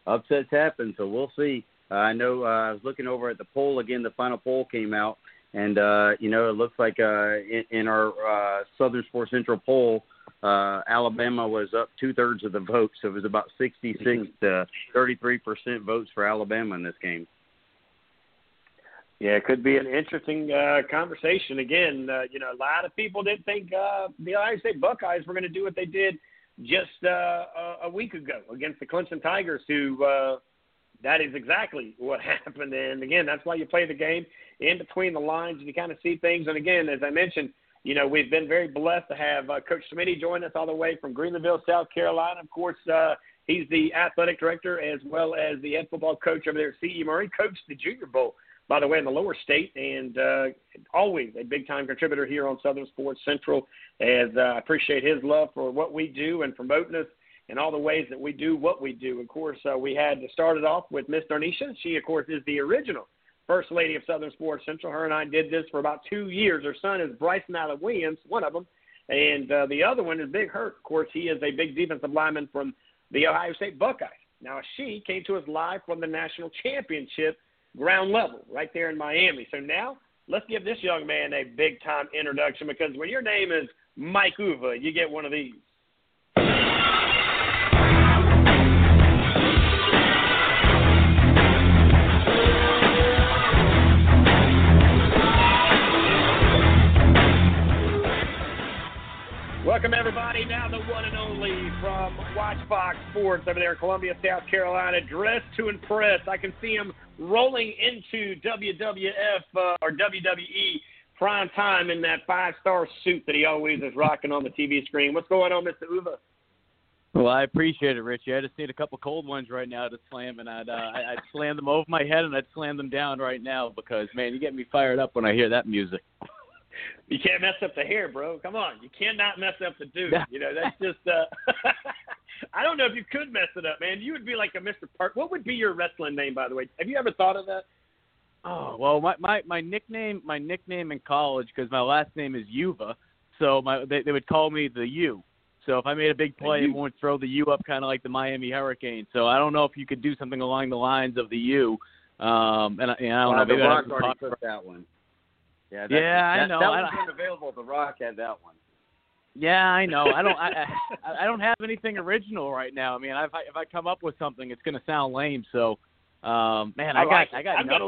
upsets happen. So we'll see. I know I was looking over at the poll again. The final poll came out. And, it looks like in our Southern Sports Central poll, Alabama was up 2/3 of the vote. So it was about 66 to 33% votes for Alabama in this game. Yeah, it could be an interesting conversation. Again, a lot of people didn't think the Ohio State Buckeyes were going to do what they did just a week ago against the Clemson Tigers, who that is exactly what happened. And, again, that's why you play the game in between the lines and you kind of see things. And, again, as I mentioned, we've been very blessed to have Coach Smitty join us all the way from Greenville, South Carolina. Of course, he's the athletic director as well as the head football coach over there at C.E. Murray. Coached the Junior Bowl, by the way, in the lower state, and always a big-time contributor here on Southern Sports Central. As I appreciate his love for what we do and promoting us and all the ways that we do what we do. Of course, we had to start it off with Miss Darnisha. She, of course, is the original First Lady of Southern Sports Central. Her and I did this for about 2 years. Her son is Bryson Allen Williams, one of them, and the other one is Big Hurt. Of course, he is a big defensive lineman from the Ohio State Buckeyes. Now, she came to us live from the national championship ground level right there in Miami. So now let's give this young man a big-time introduction, because when your name is Mike Uva, you get one of these. Welcome, everybody. Now the one and only from Watch Fox Sports over there in Columbia, South Carolina, dressed to impress. I can see him rolling into WWF or WWE prime time in that 5-star suit that he always is rocking on the TV screen. What's going on, Mr. Uva? Well, I appreciate it, Richie. I just need a couple cold ones right now to slam, and I'd slam them over my head, and I'd slam them down right now because, man, you get me fired up when I hear that music. You can't mess up the hair, bro. Come on. You cannot mess up the dude. That's just – I don't know if you could mess it up, man. You would be like a Mr. Park. What would be your wrestling name, by the way? Have you ever thought of that? Oh, well, my nickname in college, because my last name is Uva, so they would call me the U. So if I made a big play, everyone would throw the U up, kind of like the Miami Hurricane. So I don't know if you could do something along the lines of the U. I don't know. Maybe I'd have to talk about that one. I know. That wasn't available. The Rock had that one. Yeah, I know. I don't have anything original right now. I mean, if I come up with something, it's going to sound lame. So, I got nothing right now. I'm going to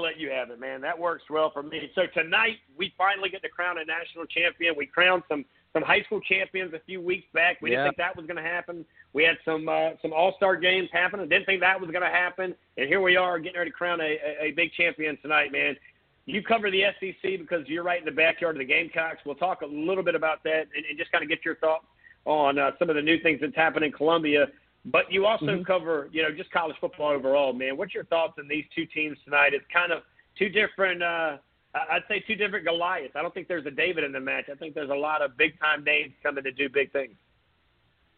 let you have it, man. That works well for me. So tonight we finally get to crown a national champion. We crowned some high school champions a few weeks back. We didn't think that was going to happen. We had some all-star games happening. Didn't think that was going to happen. And here we are getting ready to crown a big champion tonight, man. You cover the SEC because you're right in the backyard of the Gamecocks. We'll talk a little bit about that and just kind of get your thoughts on some of the new things that's happened in Columbia. But you also cover, just college football overall, man. What's your thoughts on these two teams tonight? It's kind of two different, I'd say two different Goliaths. I don't think there's a David in the match. I think there's a lot of big-time names coming to do big things.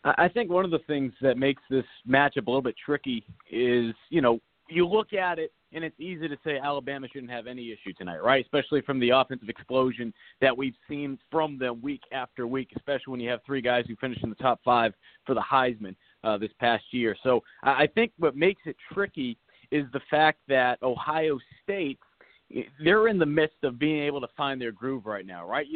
I think one of the things that makes this matchup a little bit tricky is, you look at it, and it's easy to say Alabama shouldn't have any issue tonight, right? Especially from the offensive explosion that we've seen from them week after week, especially when you have three guys who finished in the top five for the Heisman this past year. So I think what makes it tricky is the fact that Ohio State, they're in the midst of being able to find their groove right now, right?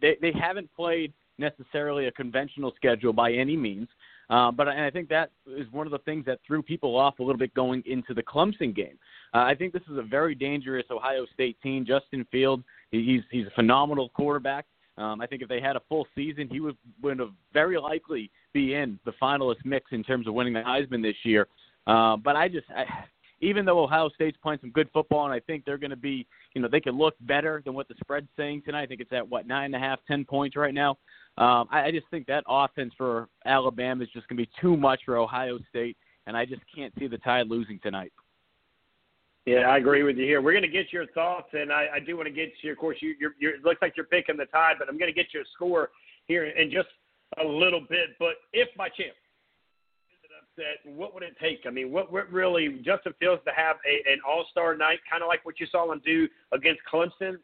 They haven't played necessarily a conventional schedule by any means. And I think that is one of the things that threw people off a little bit going into the Clemson game. I think this is a very dangerous Ohio State team. Justin Fields, he's a phenomenal quarterback. I think if they had a full season, he would have very likely be in the finalist mix in terms of winning the Heisman this year. Even though Ohio State's playing some good football, and I think they're going to be, they could look better than what the spread's saying tonight. I think it's at 9.5, 10 points right now. I just think that offense for Alabama is just going to be too much for Ohio State, and I just can't see the Tide losing tonight. Yeah, I agree with you here. We're going to get your thoughts, and I do want to get your, of course, it looks like you're picking the Tide, but I'm going to get your score here in just a little bit. But if by chance, what would it take? I mean, what really Justin Fields to have an all-star night, kind of like what you saw him do against Clemson,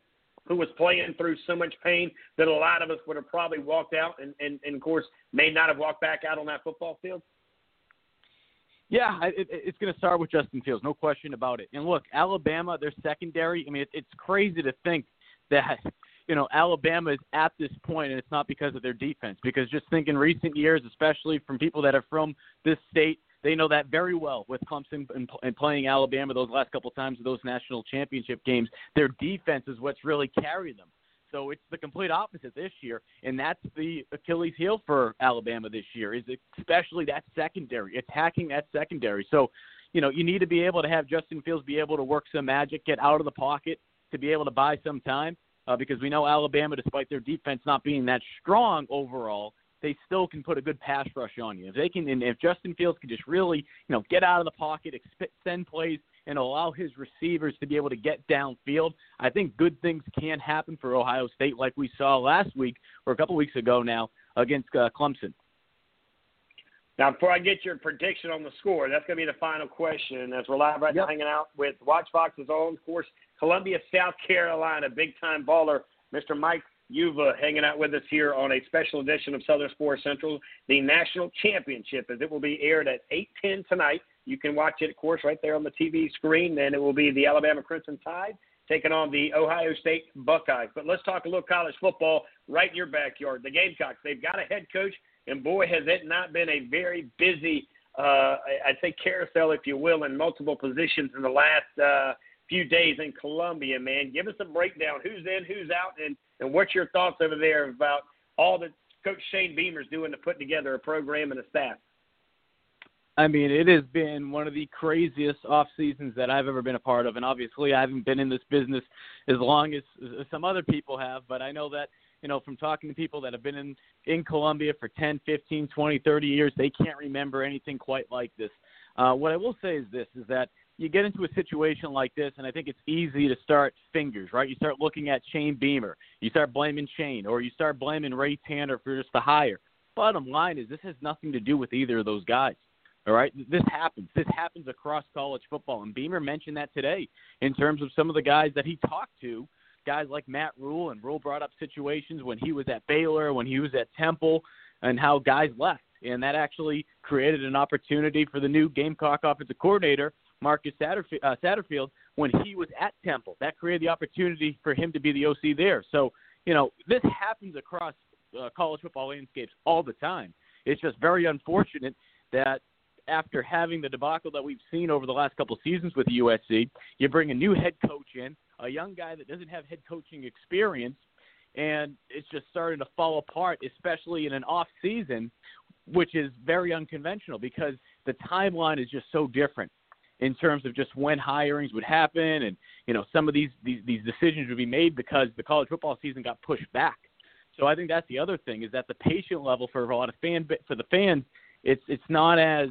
who was playing through so much pain that a lot of us would have probably walked out and of course, may not have walked back out on that football field? Yeah, it's going to start with Justin Fields, no question about it. And look, Alabama, their secondary, I mean, it's crazy to think that – Alabama is at this point, and it's not because of their defense, because just think in recent years, especially from people that are from this state, they know that very well with Clemson and playing Alabama those last couple of times of those national championship games. Their defense is what's really carried them. So it's the complete opposite this year, and that's the Achilles heel for Alabama this year, is especially that secondary, attacking that secondary. So, you need to be able to have Justin Fields be able to work some magic, get out of the pocket, to be able to buy some time. Because we know Alabama, despite their defense not being that strong overall, they still can put a good pass rush on you. If they can, and if Justin Fields can just really, get out of the pocket, send plays, and allow his receivers to be able to get downfield, I think good things can happen for Ohio State, like we saw last week or a couple weeks ago now against Clemson. Now, before I get your prediction on the score, that's going to be the final question. As we're live right now, hanging out with Watch Fox's own, of course, Columbia, South Carolina, big-time baller, Mr. Mike Uva, hanging out with us here on a special edition of Southern Sports Central, the National Championship, as it will be aired at 8:10 tonight. You can watch it, of course, right there on the TV screen, and it will be the Alabama Crimson Tide taking on the Ohio State Buckeyes. But let's talk a little college football right in your backyard. The Gamecocks, they've got a head coach. And, boy, has it not been a very busy, I'd say, carousel, if you will, in multiple positions in the last few days in Columbia, man. Give us a breakdown. Who's in, who's out, and what's your thoughts over there about all that Coach Shane Beamer's doing to put together a program and a staff? I mean, it has been one of the craziest off seasons that I've ever been a part of. And, obviously, I haven't been in this business as long as some other people have, but I know that, from talking to people that have been in Columbia for 10, 15, 20, 30 years, they can't remember anything quite like this. What I will say is this, is that you get into a situation like this, and I think it's easy to start fingers, right? You start looking at Shane Beamer. You start blaming Shane, or you start blaming Ray Tanner for just the hire. Bottom line is this has nothing to do with either of those guys. All right, this happens. This happens across college football, and Beamer mentioned that today in terms of some of the guys that he talked to, guys like Matt Rhule, and Rhule brought up situations when he was at Baylor, when he was at Temple, and how guys left. And that actually created an opportunity for the new Gamecock offensive coordinator, Marcus Satterfield, when he was at Temple. That created the opportunity for him to be the OC there. So, this happens across college football landscapes all the time. It's just very unfortunate that after having the debacle that we've seen over the last couple of seasons with USC, you bring a new head coach in, a young guy that doesn't have head coaching experience, and it's just starting to fall apart, especially in an off season, which is very unconventional because the timeline is just so different in terms of just when hirings would happen. And, some of these decisions would be made because the college football season got pushed back. So I think that's the other thing, is that the patient level for a lot of for the fans, it's not as,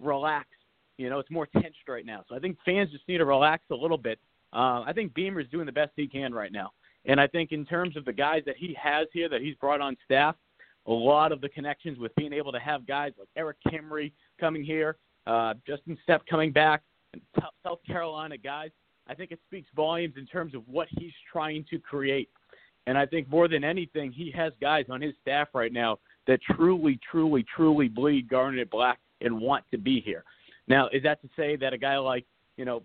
relaxed, it's more tensed right now. So I think fans just need to relax a little bit. I think Beamer's doing the best he can right now. And I think in terms of the guys that he has here, that he's brought on staff, a lot of the connections with being able to have guys like Eric Kimry coming here, Justin Stepp coming back, and South Carolina guys, I think it speaks volumes in terms of what he's trying to create. And I think more than anything, he has guys on his staff right now that truly bleed Garnet Black and want to be here. Now, is that to say that a guy like, you know,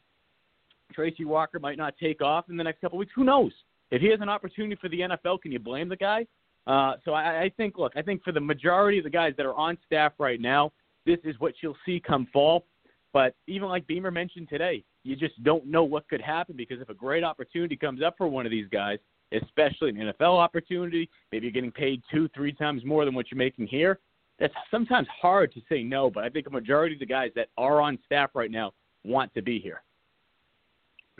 Tracy Walker might not take off in the next couple of weeks? Who knows? If he has an opportunity for the NFL, can you blame the guy? So I think for the majority of the guys that are on staff right now, this is what you'll see come fall. But even like Beamer mentioned today, you just don't know what could happen, because if a great opportunity comes up for one of these guys, especially an NFL opportunity, maybe you're getting paid 2-3 times more than what you're making here, that's sometimes hard to say no. But I think a majority of the guys that are on staff right now want to be here.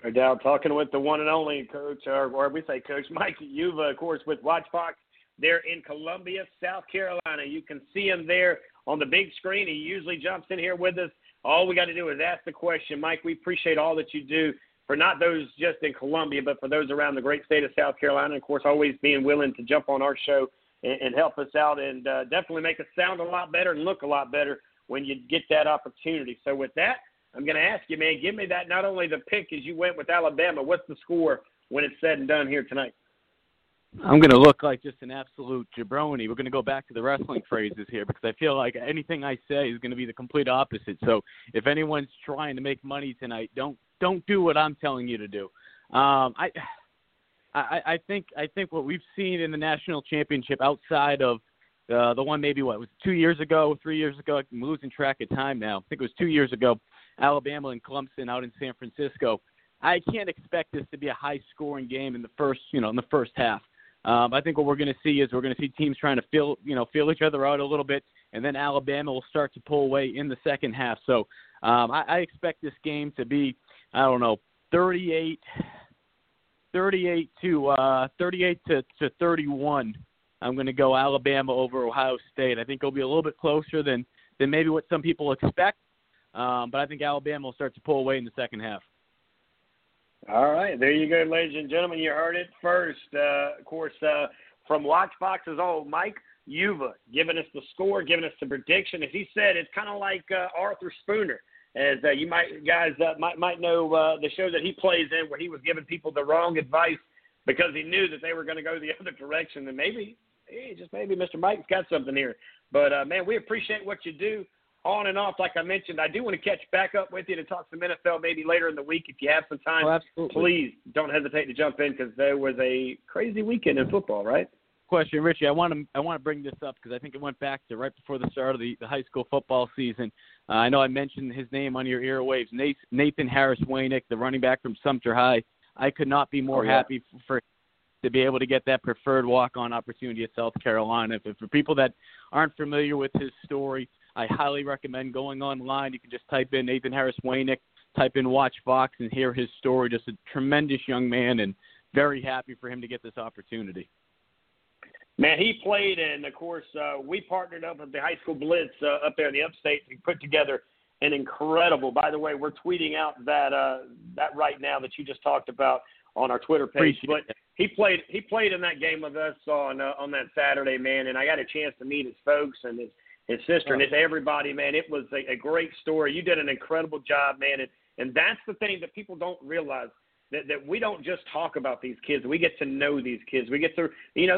No doubt. Talking with the one and only coach, or we say coach, Mike Uva, of course, with Watch Fox. They're in Columbia, South Carolina. You can see him there on the big screen. He usually jumps in here with us. All we got to do is ask the question. Mike, we appreciate all that you do for not those just in Columbia, but for those around the great state of South Carolina. Of course, always being willing to jump on our show and help us out, and definitely make us sound a lot better and look a lot better when you get that opportunity. So with that, I'm going to ask you, man, give me that, not only the pick as you went with Alabama, what's the score when it's said and done here tonight? I'm going to look like just an absolute jabroni. We're going to go back to the wrestling phrases here, because I feel like anything I say is going to be the complete opposite. So if anyone's trying to make money tonight, don't do what I'm telling you to do. I think what we've seen in the national championship outside of the one maybe, what, was 2 years ago, 3 years ago? I'm losing track of time now. I think it was 2 years ago, Alabama and Clemson out in San Francisco. I can't expect this to be a high-scoring game in the first half. I think what we're going to see is teams trying to feel each other out a little bit, and then Alabama will start to pull away in the second half. So I expect this game to be, 38 to 31. I'm going to go Alabama over Ohio State. I think it'll be a little bit closer than maybe what some people expect, but I think Alabama will start to pull away in the second half. All right, there you go, ladies and gentlemen. You heard it first. Of course, from Watch Fox's old Mike Uva, giving us the score, giving us the prediction. As he said, it's kind of like Arthur Spooner, as you guys might know the show that he plays in, where he was giving people the wrong advice because he knew that they were going to go the other direction. And maybe, Mr. Mike's got something here. But, man, we appreciate what you do on and off. Like I mentioned, I do want to catch back up with you to talk some NFL maybe later in the week if you have some time. Oh, absolutely. Please don't hesitate to jump in, because there was a crazy weekend in football, right? Question, Richie. I want to bring this up because I think it went back to right before the start of the high school football season. I know I mentioned his name on your airwaves, Nathan Harris-Waynick, the running back from Sumter High. I could not be more happy for to be able to get that preferred walk-on opportunity at South Carolina. For people that aren't familiar with his story, I highly recommend going online. You can just type in Nathan Harris-Waynick, type in Watch Fox, and hear his story. Just a tremendous young man, and very happy for him to get this opportunity. Man, he played, and, of course, we partnered up with the High School Blitz up there in the upstate and put together an incredible – by the way, we're tweeting out that right now that you just talked about on our Twitter page. Appreciate but he played in that game with us on that Saturday, man, and I got a chance to meet his folks and his sister and everybody, man. It was a great story. You did an incredible job, man. And that's the thing that people don't realize, that we don't just talk about these kids. We get to know these kids. We get to,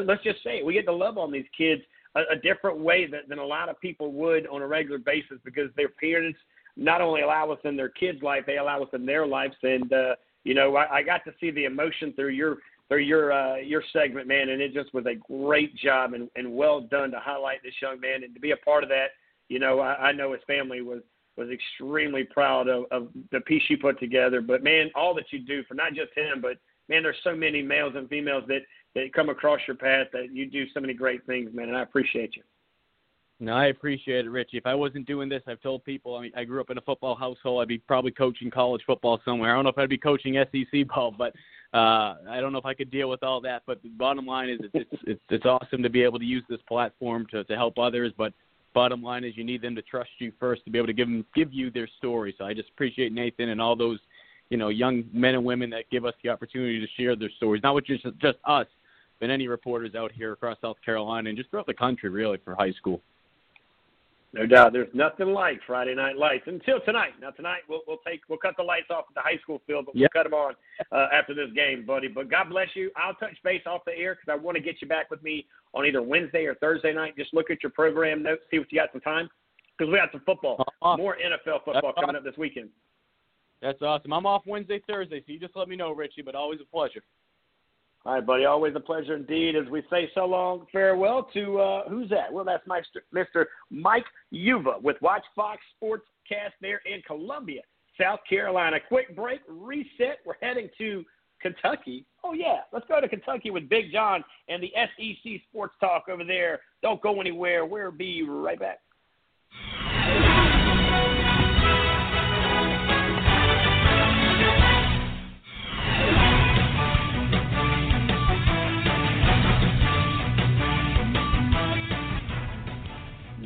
let's just say it, we get to love on these kids a different way than a lot of people would on a regular basis, because their parents not only allow us in their kids' life, they allow us in their lives. And, I got to see the emotion through your segment, man, and it just was a great job and well done to highlight this young man and to be a part of that. I know his family was extremely proud of the piece you put together. But, man, all that you do for not just him, but, man, there's so many males and females that come across your path that you do so many great things, man, and I appreciate you. No, I appreciate it, Richie. If I wasn't doing this, I've told people, I grew up in a football household. I'd be probably coaching college football somewhere. I don't know if I'd be coaching SEC ball, but I don't know if I could deal with all that. But the bottom line is it's awesome to be able to use this platform to help others. But bottom line is you need them to trust you first to be able to give you their story. So I just appreciate Nathan and all those, young men and women that give us the opportunity to share their stories, not with just us, but any reporters out here across South Carolina and just throughout the country, really, for high school. No doubt. There's nothing like Friday Night Lights until tonight. Now, tonight we'll cut the lights off at the high school field, but we'll cut them on after this game, buddy. But God bless you. I'll touch base off the air because I want to get you back with me on either Wednesday or Thursday night. Just look at your program notes, see what you got some time, because we got some football, more NFL football coming up this weekend. That's awesome. I'm off Wednesday, Thursday, so you just let me know, Richie, but always a pleasure. All right, buddy, always a pleasure indeed. As we say so long, farewell to who's that? Well, that's Mr. Mike Uva with Watch Fox Sportscast there in Columbia, South Carolina. Quick break, reset. We're heading to Kentucky. Oh, yeah, let's go to Kentucky with Big John and the SEC Sports Talk over there. Don't go anywhere. We'll be right back.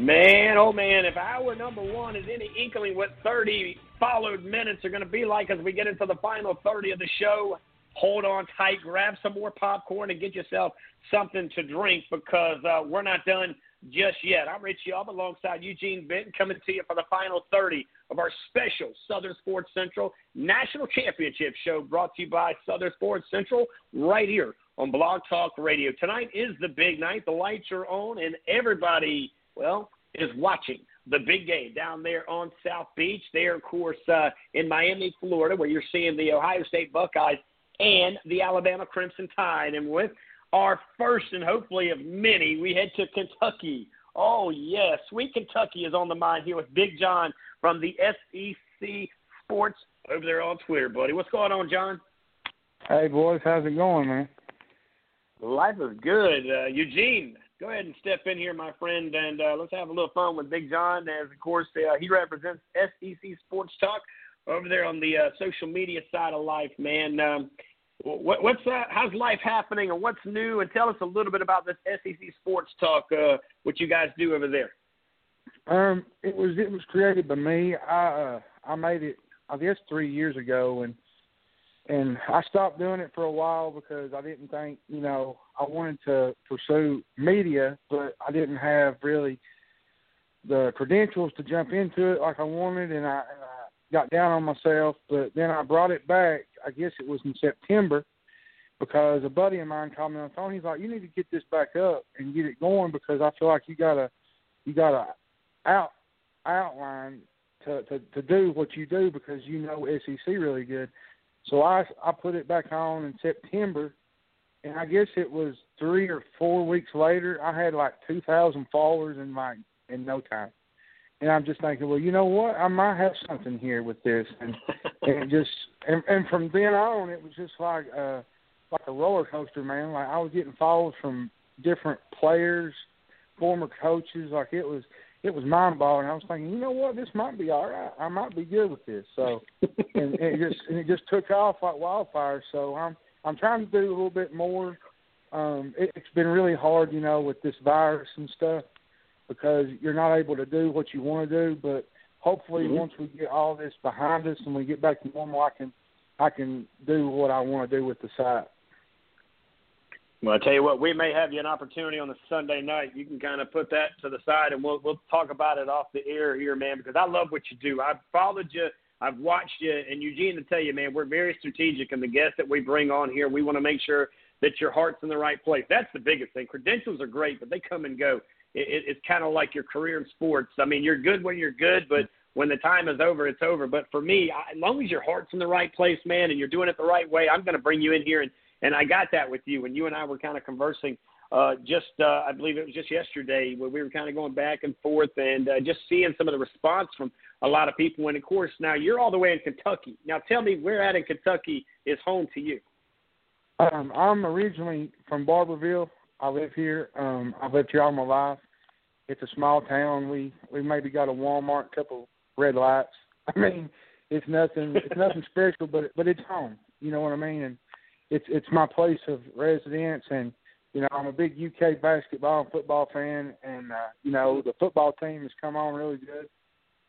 Man, oh, man, if hour number one is any inkling what 30 followed minutes are going to be like as we get into the final 30 of the show, hold on tight, grab some more popcorn, and get yourself something to drink because we're not done just yet. I'm Rich Yelb alongside Eugene Bitton coming to you for the final 30 of our special Southern Sports Central National Championship show brought to you by Southern Sports Central right here on Blog Talk Radio. Tonight is the big night. The lights are on, and everybody, well, is watching the big game down there on South Beach. They're, of course, in Miami, Florida, where you're seeing the Ohio State Buckeyes and the Alabama Crimson Tide. And with our first and hopefully of many, we head to Kentucky. Oh, yes, sweet Kentucky is on the mind here with Big John from the SEC Sports over there on Twitter, buddy. What's going on, John? Hey, boys, how's it going, man? Life is good. Eugene, go ahead and step in here, my friend, and let's have a little fun with Big John. As, of course, he represents SEC Sports Talk over there on the social media side of life, man. How's life happening, and what's new? And tell us a little bit about this SEC Sports Talk, what you guys do over there. It was created by me. I made it, I guess, 3 years ago, and I stopped doing it for a while because I didn't think, I wanted to pursue media, but I didn't have really the credentials to jump into it like I wanted, and I got down on myself. But then I brought it back, I guess it was in September, because a buddy of mine called me on the phone. He's like, you need to get this back up and get it going because I feel like you gotta outline to do what you do because you know SEC really good. So I put it back on in September, and I guess it was 3 or 4 weeks later, I had like 2,000 followers in no time. And I'm just thinking, well, you know what? I might have something here with this. And from then on, it was just like a roller coaster, man. Like I was getting followers from different players, former coaches. Like it was mind-boggling. I was thinking, you know what, this might be all right. I might be good with this. So, and it just took off like wildfire. So I'm trying to do a little bit more. It's been really hard, with this virus and stuff because you're not able to do what you want to do. But hopefully, once we get all this behind us and we get back to normal, I can do what I want to do with the site. Well, I tell you what, we may have you an opportunity on a Sunday night. You can kind of put that to the side, and we'll talk about it off the air here, man, because I love what you do. I've followed you. I've watched you. And, Eugene, to tell you, man, we're very strategic, and the guests that we bring on here, we want to make sure that your heart's in the right place. That's the biggest thing. Credentials are great, but they come and go. It's kind of like your career in sports. I mean, you're good when you're good, but when the time is over, it's over. But for me, as long as your heart's in the right place, man, and you're doing it the right way, I'm going to bring you in here and I got that with you when you and I were kind of conversing I believe it was just yesterday when we were kind of going back and forth and just seeing some of the response from a lot of people. And, of course, now you're all the way in Kentucky. Now tell me where at in Kentucky is home to you. I'm originally from Barberville. I live here. I've lived here all my life. It's a small town. We maybe got a Walmart, a couple red lights. I mean, it's nothing special, but it's home. You know what I mean? And It's my place of residence, and, I'm a big U.K. basketball and football fan, and, the football team has come on really good.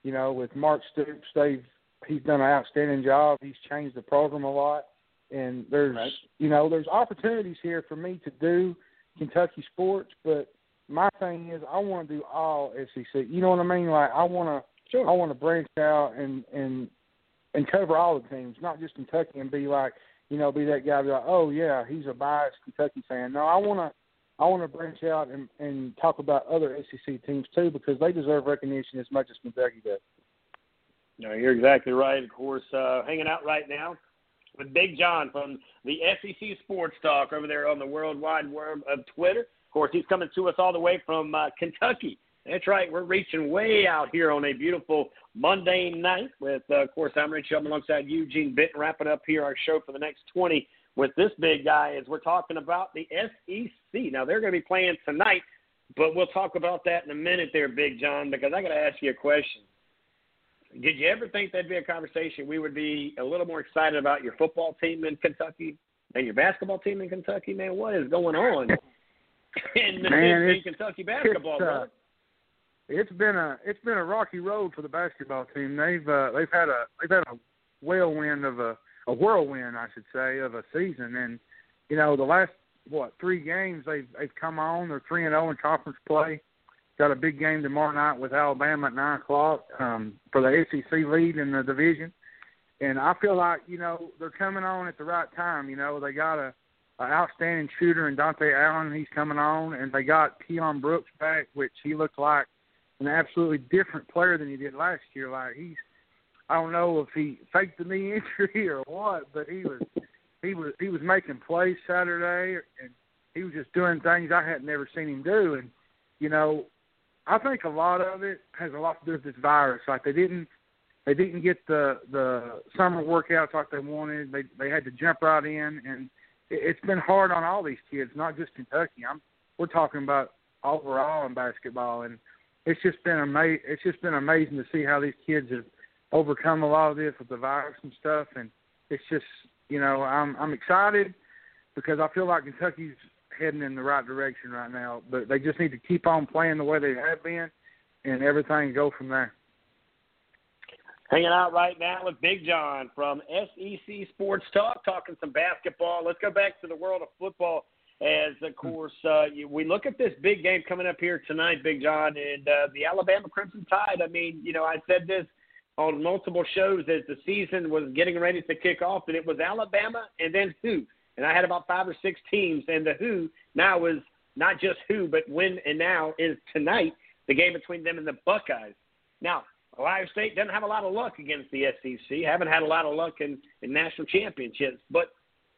With Mark Stoops, he's done an outstanding job. He's changed the program a lot, and there's opportunities here for me to do Kentucky sports, but my thing is I want to do all SEC. You know what I mean? Like I want to, sure. I want to branch out and cover all the teams, not just Kentucky, and be like, you know, be that guy, be like, oh yeah, he's a biased Kentucky fan. No, I want to branch out and talk about other SEC teams too, because they deserve recognition as much as Kentucky does. No, you're exactly right. Of course, hanging out right now with Big John from the SEC Sports Talk over there on the World Wide Web of Twitter. Of course, he's coming to us all the way from Kentucky. That's right. We're reaching way out here on a beautiful Monday night with, of course, I'm Rich Shelton alongside Eugene Bitton, wrapping up here our show for the next 20 with this big guy as we're talking about the SEC. Now, they're going to be playing tonight, but we'll talk about that in a minute there, Big John, because I got to ask you a question. Did you ever think that'd be a conversation we would be a little more excited about your football team in Kentucky than your basketball team in Kentucky? Man, what is going on in Kentucky basketball, brother? It's been a rocky road for the basketball team. They've had a whirlwind, I should say, of a season. And you know, the last three games they've come on. They're 3-0 in conference play. Got a big game tomorrow night with Alabama at 9 o'clock for the SEC lead in the division. And I feel like, you know, they're coming on at the right time. You know, they got an outstanding shooter in Dante Allen. He's coming on. And they got Keon Brooks back, which he looked like an absolutely different player than he did last year. Like, he's – I don't know if he faked the knee injury or what, but he was making plays Saturday, and he was just doing things I had never seen him do. And, you know, I think a lot of it has a lot to do with this virus. Like they didn't get the summer workouts like they wanted. They had to jump right in, and it's been hard on all these kids, not just Kentucky. We're talking about overall in basketball, and it's just been amazing to see how these kids have overcome a lot of this with the virus and stuff. And it's just, you know, I'm excited because I feel like Kentucky's heading in the right direction right now, but they just need to keep on playing the way they have been and everything go from there. Hanging out right now with Big John from SEC Sports Talk, talking some basketball. Let's go back to the world of football as, of course, we look at this big game coming up here tonight, Big John, and the Alabama Crimson Tide. I mean, you know, I said this on multiple shows as the season was getting ready to kick off, and it was Alabama and then who? And I had about 5 or 6 teams, and the who now is not just who, but when and now is tonight, the game between them and the Buckeyes. Now, Ohio State doesn't have a lot of luck against the SEC, haven't had a lot of luck in national championships, but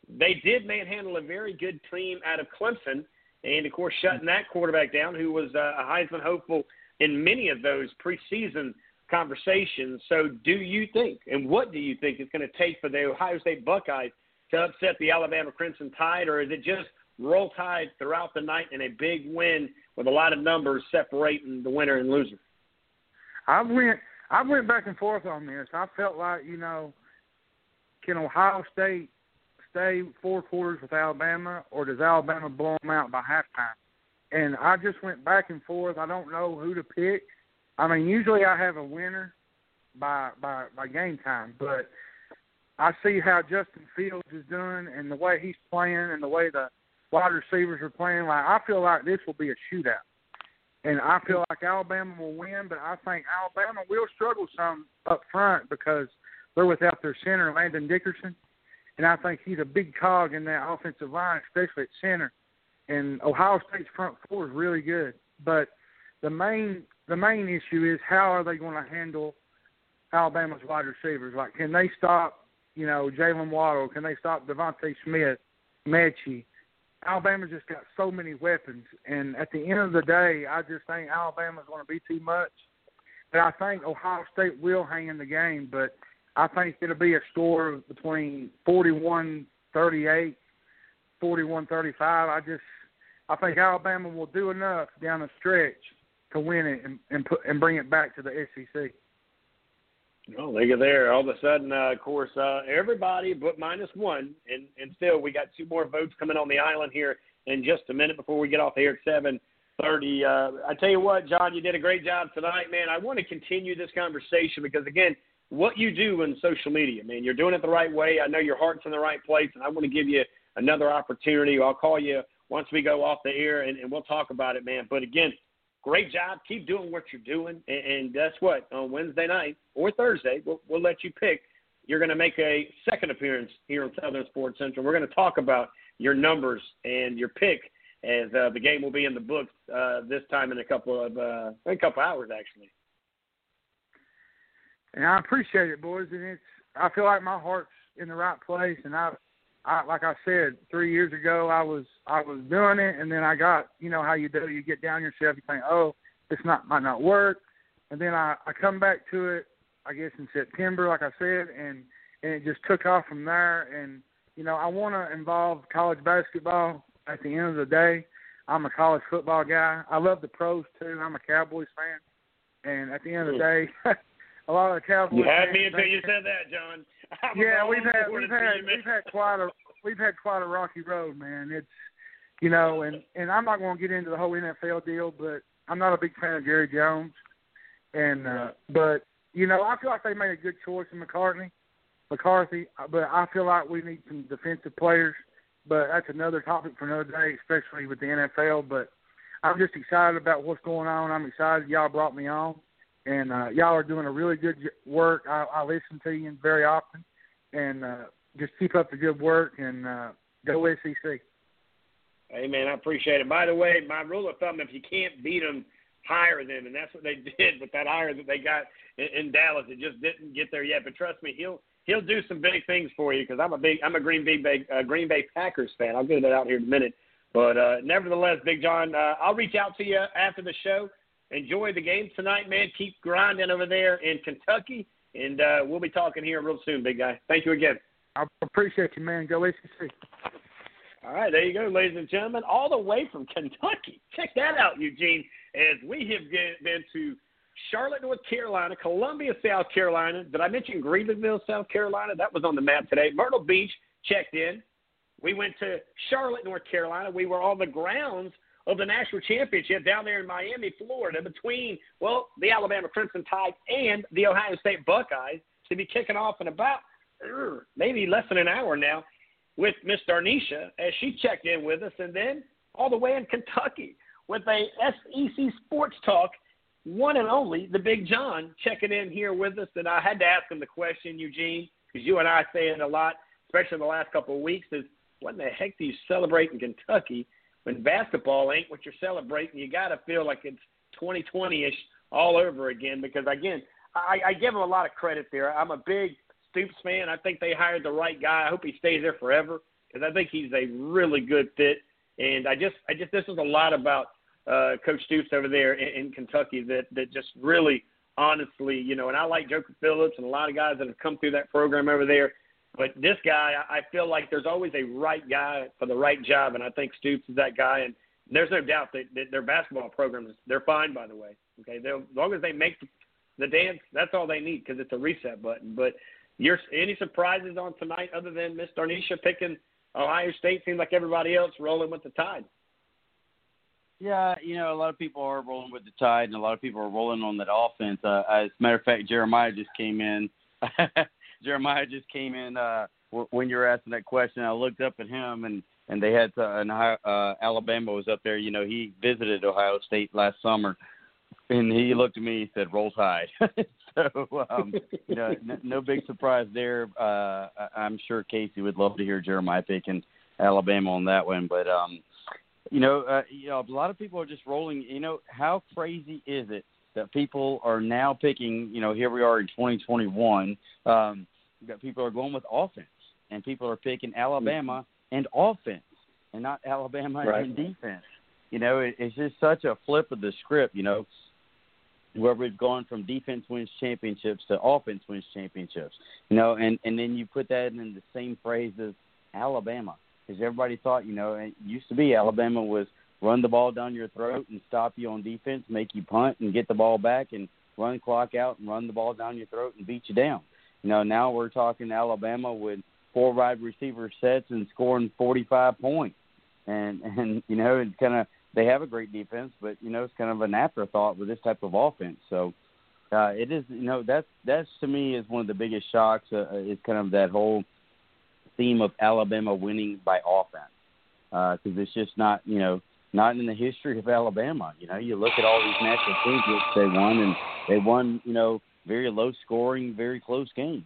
they did manhandle a very good team out of Clemson, and, of course, shutting that quarterback down, who was a Heisman hopeful in many of those preseason conversations. So do you think, and what do you think it's going to take for the Ohio State Buckeyes to upset the Alabama Crimson Tide, or is it just roll tide throughout the night and a big win with a lot of numbers separating the winner and loser? I went back and forth on this. I felt like, you know, can Ohio State stay 4 quarters with Alabama, or does Alabama blow them out by halftime? And I just went back and forth. I don't know who to pick. I mean, usually I have a winner by game time, but I see how Justin Fields is doing and the way he's playing and the way the wide receivers are playing. Like, I feel like this will be a shootout. And I feel like Alabama will win, but I think Alabama will struggle some up front because they're without their center, Landon Dickerson. And I think he's a big cog in that offensive line, especially at center. And Ohio State's front four is really good. But the main issue is how are they going to handle Alabama's wide receivers? Like, can they stop, you know, Jalen Waddle? Can they stop Devontae Smith, Metchie? Alabama's just got so many weapons. And at the end of the day, I just think Alabama's going to be too much. But I think Ohio State will hang in the game. But I think it'll be a score between 41-38, 41-35. I think Alabama will do enough down the stretch to win it and bring it back to the SEC. Oh, look at there. All of a sudden, of course, everybody but minus one, and still we got 2 more votes coming on the island here in just a minute before we get off here at 7:30. I tell you what, John, you did a great job tonight, man. I want to continue this conversation because, again, what you do in social media, man, you're doing it the right way. I know your heart's in the right place, and I want to give you another opportunity. I'll call you once we go off the air, and we'll talk about it, man. But, again, great job. Keep doing what you're doing. And guess what? On Wednesday night or Thursday, we'll let you pick. You're going to make a second appearance here on Southern Sports Central. We're going to talk about your numbers and your pick as the game will be in the books this time in a couple hours, actually. And I appreciate it, boys. And I feel like my heart's in the right place. And I like I said, 3 years ago, I was doing it, and then I got, you know how you do, you get down yourself, you think, oh, this might not work. And then I come back to it, I guess, in September, like I said, and it just took off from there. And, you know, I want to involve college basketball at the end of the day. I'm a college football guy. I love the pros, too. I'm a Cowboys fan. And at the end of the day, a lot of the Cowboys fans. You had me until you said that, John. Yeah, we've had quite a rocky road, man. It's, you know, and I'm not going to get into the whole NFL deal, but I'm not a big fan of Jerry Jones. And but you know, I feel like they made a good choice in McCarthy, but I feel like we need some defensive players. But that's another topic for another day, especially with the NFL. But I'm just excited about what's going on. I'm excited y'all brought me on. And y'all are doing a really good work. I listen to you very often. And just keep up the good work and go SEC. Hey, man, I appreciate it. By the way, my rule of thumb, if you can't beat them, hire them. And that's what they did with that hire that they got in Dallas. It just didn't get there yet. But trust me, he'll do some big things for you because I'm a Green Bay Packers fan. I'll get that out here in a minute. But nevertheless, Big John, I'll reach out to you after the show. Enjoy the game tonight, man. Keep grinding over there in Kentucky, and we'll be talking here real soon, big guy. Thank you again. I appreciate you, man. Go SEC. All right, there you go, ladies and gentlemen, all the way from Kentucky. Check that out, Eugene, as we have been to Charlotte, North Carolina, Columbia, South Carolina. Did I mention Greenville, South Carolina? That was on the map today. Myrtle Beach checked in. We went to Charlotte, North Carolina. We were on the grounds of the national championship down there in Miami, Florida, between, well, the Alabama Crimson Tide and the Ohio State Buckeyes, to be kicking off in about maybe less than an hour now with Miss Darnisha as she checked in with us, and then all the way in Kentucky with a SEC Sports Talk, one and only, the Big John, checking in here with us. And I had to ask him the question, Eugene, because you and I say it a lot, especially in the last couple of weeks, is what in the heck do you celebrate in Kentucky when basketball ain't what you're celebrating? You got to feel like it's 2020-ish all over again because, again, I give them a lot of credit there. I'm a big Stoops fan. I think they hired the right guy. I hope he stays there forever because I think he's a really good fit. And I just this is a lot about Coach Stoops over there in Kentucky that just really honestly, you know, and I like Joker Phillips and a lot of guys that have come through that program over there. But this guy, I feel like there's always a right guy for the right job, and I think Stoops is that guy. And there's no doubt that their basketball programs, they're fine, by the way. Okay, as long as they make the dance, that's all they need because it's a reset button. But any surprises on tonight other than Miss Darnisha picking Ohio State? Seems like everybody else rolling with the Tide. Yeah, you know, a lot of people are rolling with the Tide, and a lot of people are rolling on that offense. As a matter of fact, Jeremiah just came in. Jeremiah just came in when you were asking that question. I looked up at him, and they had Alabama was up there. You know, he visited Ohio State last summer, and he looked at me and said, "Roll Tide." So, you know, no big surprise there. I'm sure Casey would love to hear Jeremiah picking Alabama on that one. But, you know, a lot of people are just rolling. You know, how crazy is it that people are now picking, you know, here we are in 2021, that people are going with offense, and people are picking Alabama and offense and not Alabama and defense. You know, it's just such a flip of the script, you know, where we've gone from defense wins championships to offense wins championships, you know, and then you put that in the same phrase as Alabama, because everybody thought, you know, it used to be Alabama was run the ball down your throat and stop you on defense, make you punt and get the ball back and run clock out and run the ball down your throat and beat you down. You know, now we're talking Alabama with four wide receiver sets and scoring 45 points. And you know, it's kind of – they have a great defense, but, you know, it's kind of an afterthought with this type of offense. So, it is – you know, that's to me is one of the biggest shocks is kind of that whole theme of Alabama winning by offense. because it's just not, you know, not in the history of Alabama. You know, you look at all these national championships they won, and they won, you know, very low-scoring, very close games.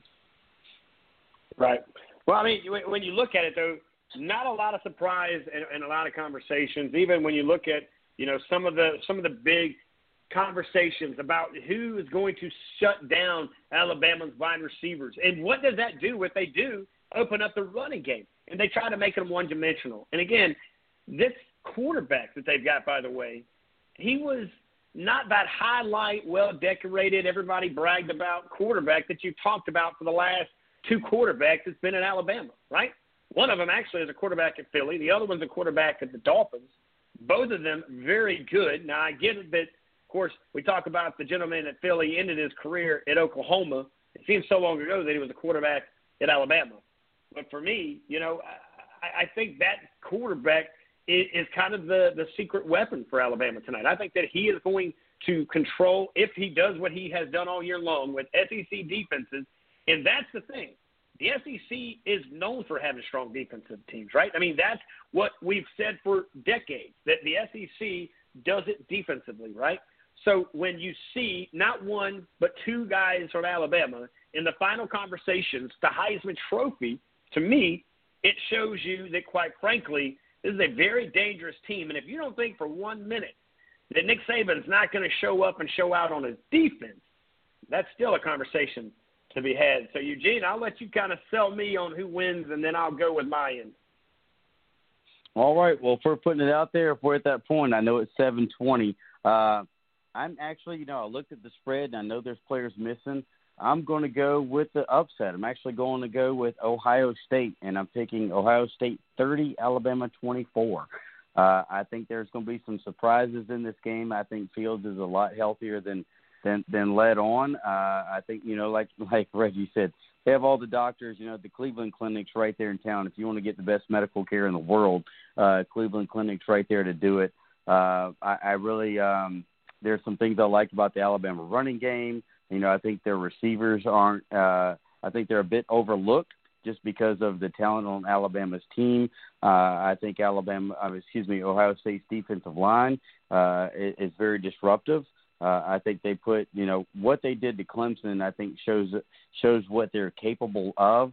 Right. Well, I mean, when you look at it, though, not a lot of surprise and a lot of conversations, even when you look at, you know, some of the big conversations about who is going to shut down Alabama's wide receivers. And what does that do? What they do, open up the running game, and they try to make them one-dimensional. And, again, this quarterback that they've got, by the way, he was not that highlight, well-decorated, everybody bragged about quarterback that you've talked about for the last two quarterbacks that's been in Alabama, right? One of them actually is a quarterback at Philly. The other one's a quarterback at the Dolphins. Both of them very good. Now, I get it that, of course, we talk about the gentleman at Philly ended his career at Oklahoma. It seems so long ago that he was a quarterback at Alabama. But for me, you know, I think that quarterback is kind of the secret weapon for Alabama tonight. I think that he is going to control, if he does what he has done all year long with SEC defenses, and that's the thing. The SEC is known for having strong defensive teams, right? I mean, that's what we've said for decades, that the SEC does it defensively, right? So when you see not one but two guys from Alabama in the final conversations, the Heisman Trophy, to me, it shows you that, quite frankly, this is a very dangerous team. And if you don't think for 1 minute that Nick Saban is not going to show up and show out on his defense, that's still a conversation to be had. So, Eugene, I'll let you kind of sell me on who wins, and then I'll go with my end. All right. Well, if we're putting it out there, if we're at that point, I know it's 7:20. I'm actually, you know, I looked at the spread, and I know there's players missing. I'm going to go with the upset. I'm actually going to go with Ohio State, and I'm picking Ohio State 30, Alabama 24. I think there's going to be some surprises in this game. I think Fields is a lot healthier than led on. I think, you know, like Reggie said, they have all the doctors, you know, the Cleveland Clinic's right there in town. If you want to get the best medical care in the world, Cleveland Clinic's right there to do it. I really there's some things I like about the Alabama running game. You know, I think their receivers aren't I think they're a bit overlooked just because of the talent on Alabama's team. I think Ohio State's defensive line is very disruptive. I think they put, you know, what they did to Clemson, I think shows what they're capable of.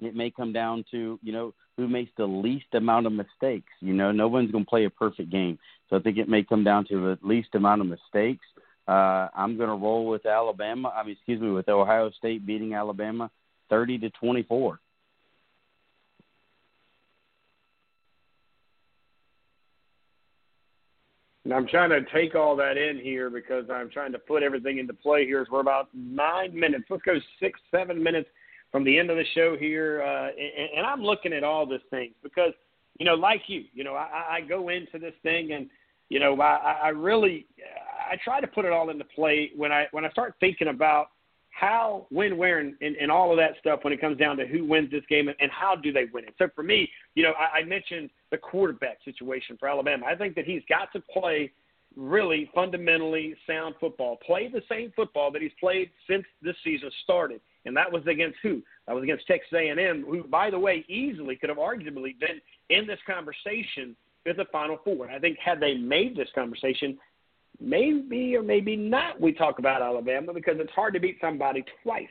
It may come down to, you know, who makes the least amount of mistakes. You know, no one's going to play a perfect game. So I think it may come down to the least amount of mistakes. I'm going to roll with with Ohio State beating Alabama 30-24. And I'm trying to take all that in here because I'm trying to put everything into play here. We're about 9 minutes. Let's go 6-7 minutes from the end of the show here. And I'm looking at all these things because, you know, like you know, I go into this thing and, you know, I try to put it all into play when I start thinking about how, when, where, and all of that stuff when it comes down to who wins this game and how do they win it. So for me, you know, I mentioned the quarterback situation for Alabama. I think that he's got to play really fundamentally sound football, play the same football that he's played since this season started. And that was against who? That was against Texas A&M, who, by the way, easily could have arguably been in this conversation with the Final Four. And I think had they made this conversation, maybe or maybe not we talk about Alabama because it's hard to beat somebody twice.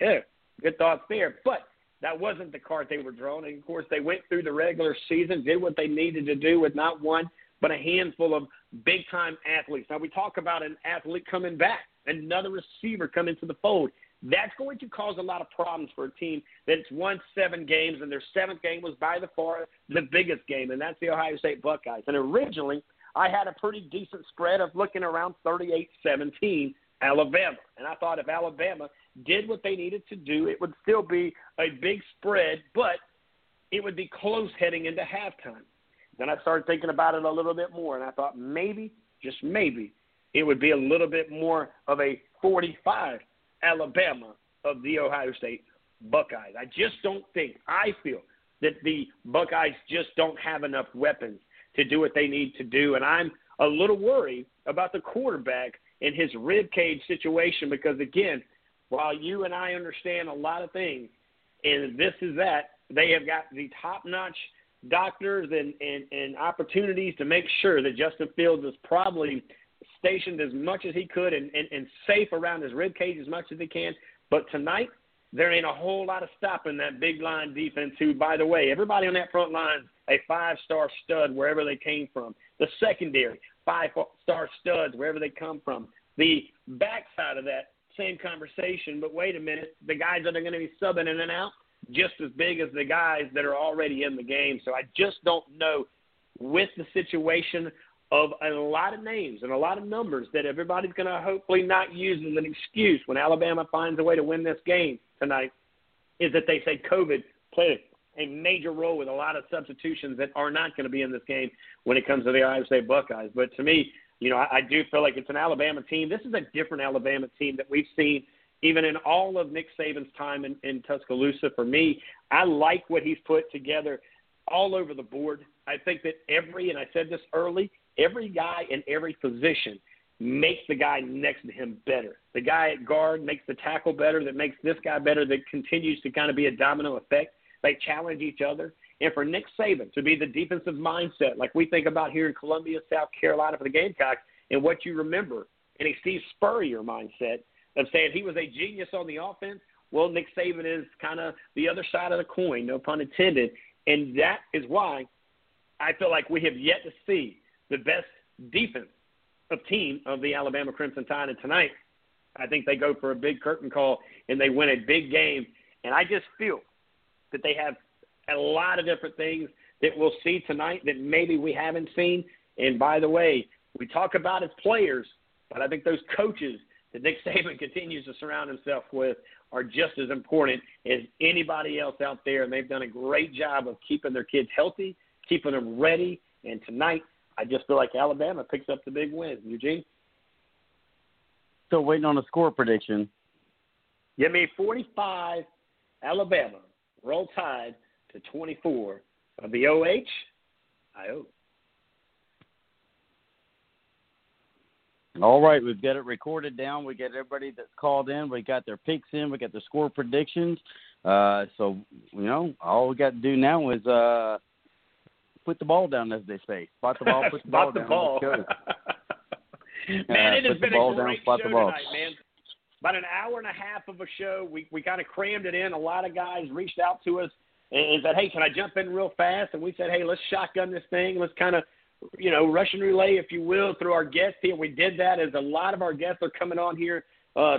Yeah, good thoughts there. But that wasn't the card they were drawn. And, of course, they went through the regular season, did what they needed to do with not one but a handful of big-time athletes. Now, we talk about an athlete coming back, another receiver coming to the fold. That's going to cause a lot of problems for a team that's won 7 games, and their 7th game was by far the biggest game, and that's the Ohio State Buckeyes. And originally, I had a pretty decent spread of looking around 38-17 Alabama. And I thought if Alabama did what they needed to do, it would still be a big spread, but it would be close heading into halftime. Then I started thinking about it a little bit more, and I thought maybe, just maybe, it would be a little bit more of a 45 Alabama of the Ohio State Buckeyes. I just don't think, I feel that the Buckeyes just don't have enough weapons to do what they need to do. And I'm a little worried about the quarterback and his ribcage situation because, again, while you and I understand a lot of things, and this is that, they have got the top-notch doctors and opportunities to make sure that Justin Fields is probably stationed as much as he could and safe around his ribcage as much as he can. But tonight, there ain't a whole lot of stopping that big line defense who, by the way, everybody on that front line, a five-star stud wherever they came from. The secondary, five-star studs wherever they come from. The backside of that, same conversation, but wait a minute, the guys that are going to be subbing in and out, just as big as the guys that are already in the game. So I just don't know, with the situation of a lot of names and a lot of numbers, that everybody's going to hopefully not use as an excuse when Alabama finds a way to win this game tonight, is that they say COVID played a major role with a lot of substitutions that are not going to be in this game when it comes to the Iowa State Buckeyes. But to me, you know, I do feel like it's an Alabama team. This is a different Alabama team that we've seen even in all of Nick Saban's time in Tuscaloosa. For me, I like what he's put together all over the board. I think that and I said this early, every guy in every position makes the guy next to him better. The guy at guard makes the tackle better, that makes this guy better, that continues to kind of be a domino effect. They challenge each other. And for Nick Saban to be the defensive mindset, like we think about here in Columbia, South Carolina for the Gamecocks, and what you remember in a Steve Spurrier mindset of saying he was a genius on the offense, well, Nick Saban is kind of the other side of the coin, no pun intended. And that is why I feel like we have yet to see the best defense of team of the Alabama Crimson Tide. And tonight, I think they go for a big curtain call and they win a big game. And I just feel that they have a lot of different things that we'll see tonight that maybe we haven't seen. And by the way, we talk about as players, but I think those coaches that Nick Saban continues to surround himself with are just as important as anybody else out there. And they've done a great job of keeping their kids healthy, keeping them ready. And tonight, I just feel like Alabama picks up the big win. Eugene? Still waiting on a score prediction. Give me 45, Alabama. Roll Tide. The 24 of the OHIO. All right, we've got it recorded down. We got everybody that's called in. We got their picks in. We got their score predictions. So, you know, all we got to do now is put the ball down, as they say. Spot the ball, put the ball down. Ball. Man, it has been a great show tonight, man. About an hour and a half of a show. We kind of crammed it in. A lot of guys reached out to us and said, hey, can I jump in real fast? And we said, hey, let's shotgun this thing. Let's kind of, you know, Russian relay, if you will, through our guests here. We did that as a lot of our guests are coming on here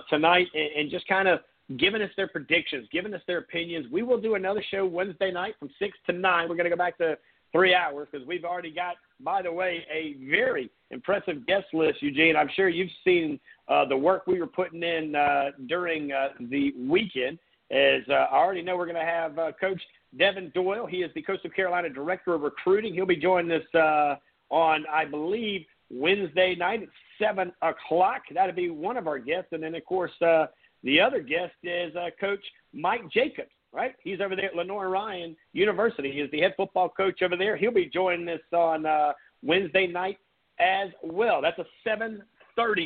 tonight and just kind of giving us their predictions, giving us their opinions. We will do another show Wednesday night from 6 to 9. We're going to go back to 3 hours because we've already got, by the way, a very impressive guest list, Eugene. I'm sure you've seen the work we were putting in during the weekend. As I already know, we're going to have Coach Devin Doyle. He is the Coastal Carolina Director of Recruiting. He'll be joining us on, I believe, Wednesday night at 7 o'clock. That'll be one of our guests. And then, of course, the other guest is Coach Mike Jacobs, right? He's over there at Lenoir Ryan University. He is the head football coach over there. He'll be joining us on Wednesday night as well. That's a 7:30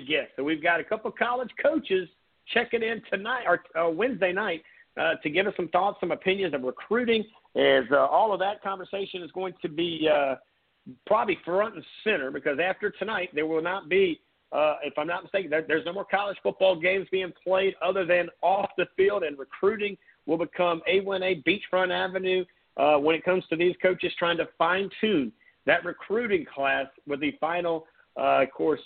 guest. So we've got a couple college coaches checking in tonight or Wednesday night to give us some thoughts, some opinions of recruiting, as all of that conversation is going to be probably front and center, because after tonight there will not be, if I'm not mistaken, there's no more college football games being played other than off the field, and recruiting will become A1A Beachfront Avenue when it comes to these coaches trying to fine-tune that recruiting class with the final of course,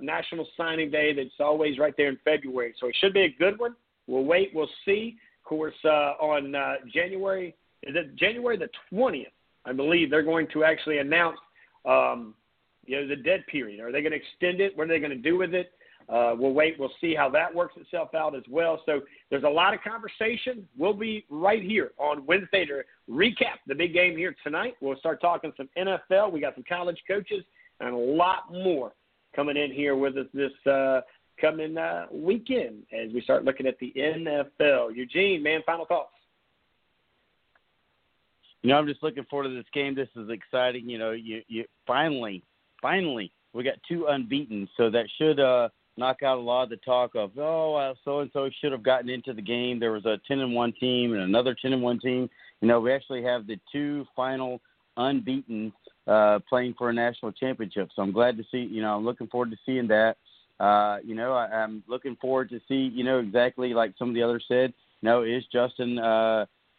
National Signing Day, that's always right there in February. So it should be a good one. We'll wait. We'll see. Of course, on January the 20th, I believe, they're going to actually announce, the dead period. Are they going to extend it? What are they going to do with it? We'll wait. We'll see how that works itself out as well. So there's a lot of conversation. We'll be right here on Wednesday to recap the big game here tonight. We'll start talking some NFL. We got some college coaches and a lot more coming in here with us this coming weekend as we start looking at the NFL. Eugene, man, final thoughts. You know, I'm just looking forward to this game. This is exciting. You know, you finally, we got two unbeaten, so that should knock out a lot of the talk of, so-and-so should have gotten into the game. There was a 10-1 team and another 10-1 team. You know, we actually have the two final unbeaten playing for a national championship. So I'm glad to see, I'm looking forward to seeing that. I'm looking forward to see, exactly like some of the others said, is Justin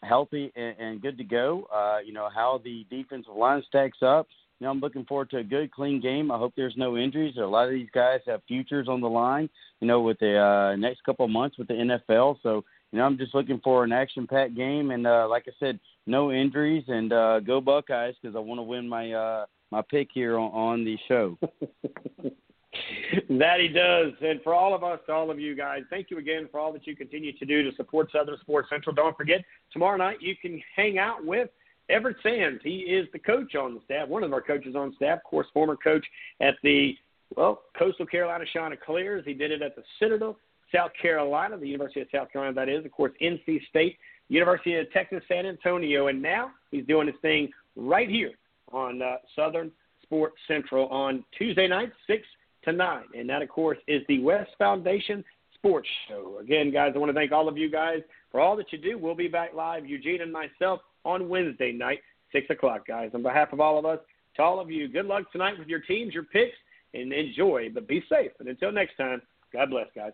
healthy and good to go? How the defensive line stacks up. I'm looking forward to a good, clean game. I hope there's no injuries. A lot of these guys have futures on the line, with the next couple of months with the NFL. So, I'm just looking for an action-packed game. And like I said, no injuries. And go Buckeyes, because I want to win my my pick here on the show. That he does. And for all of us, to all of you guys, thank you again for all that you continue to do to support Southern Sports Central. Don't forget, tomorrow night you can hang out with Everett Sands. He is the coach on the staff, one of our coaches on staff, of course, former coach at the, Coastal Carolina Chanticleers. He did it at the Citadel, South Carolina, the University of South Carolina, that is, of course, NC State, University of Texas, San Antonio, and now he's doing his thing right here on Southern Sports Central on Tuesday night, 6 to 9, and that, of course, is the West Foundation Sports Show. Again, guys, I want to thank all of you guys for all that you do. We'll be back live, Eugene and myself, on Wednesday night, 6 o'clock, guys. On behalf of all of us, to all of you, good luck tonight with your teams, your picks, and enjoy, but be safe. And until next time, God bless, guys.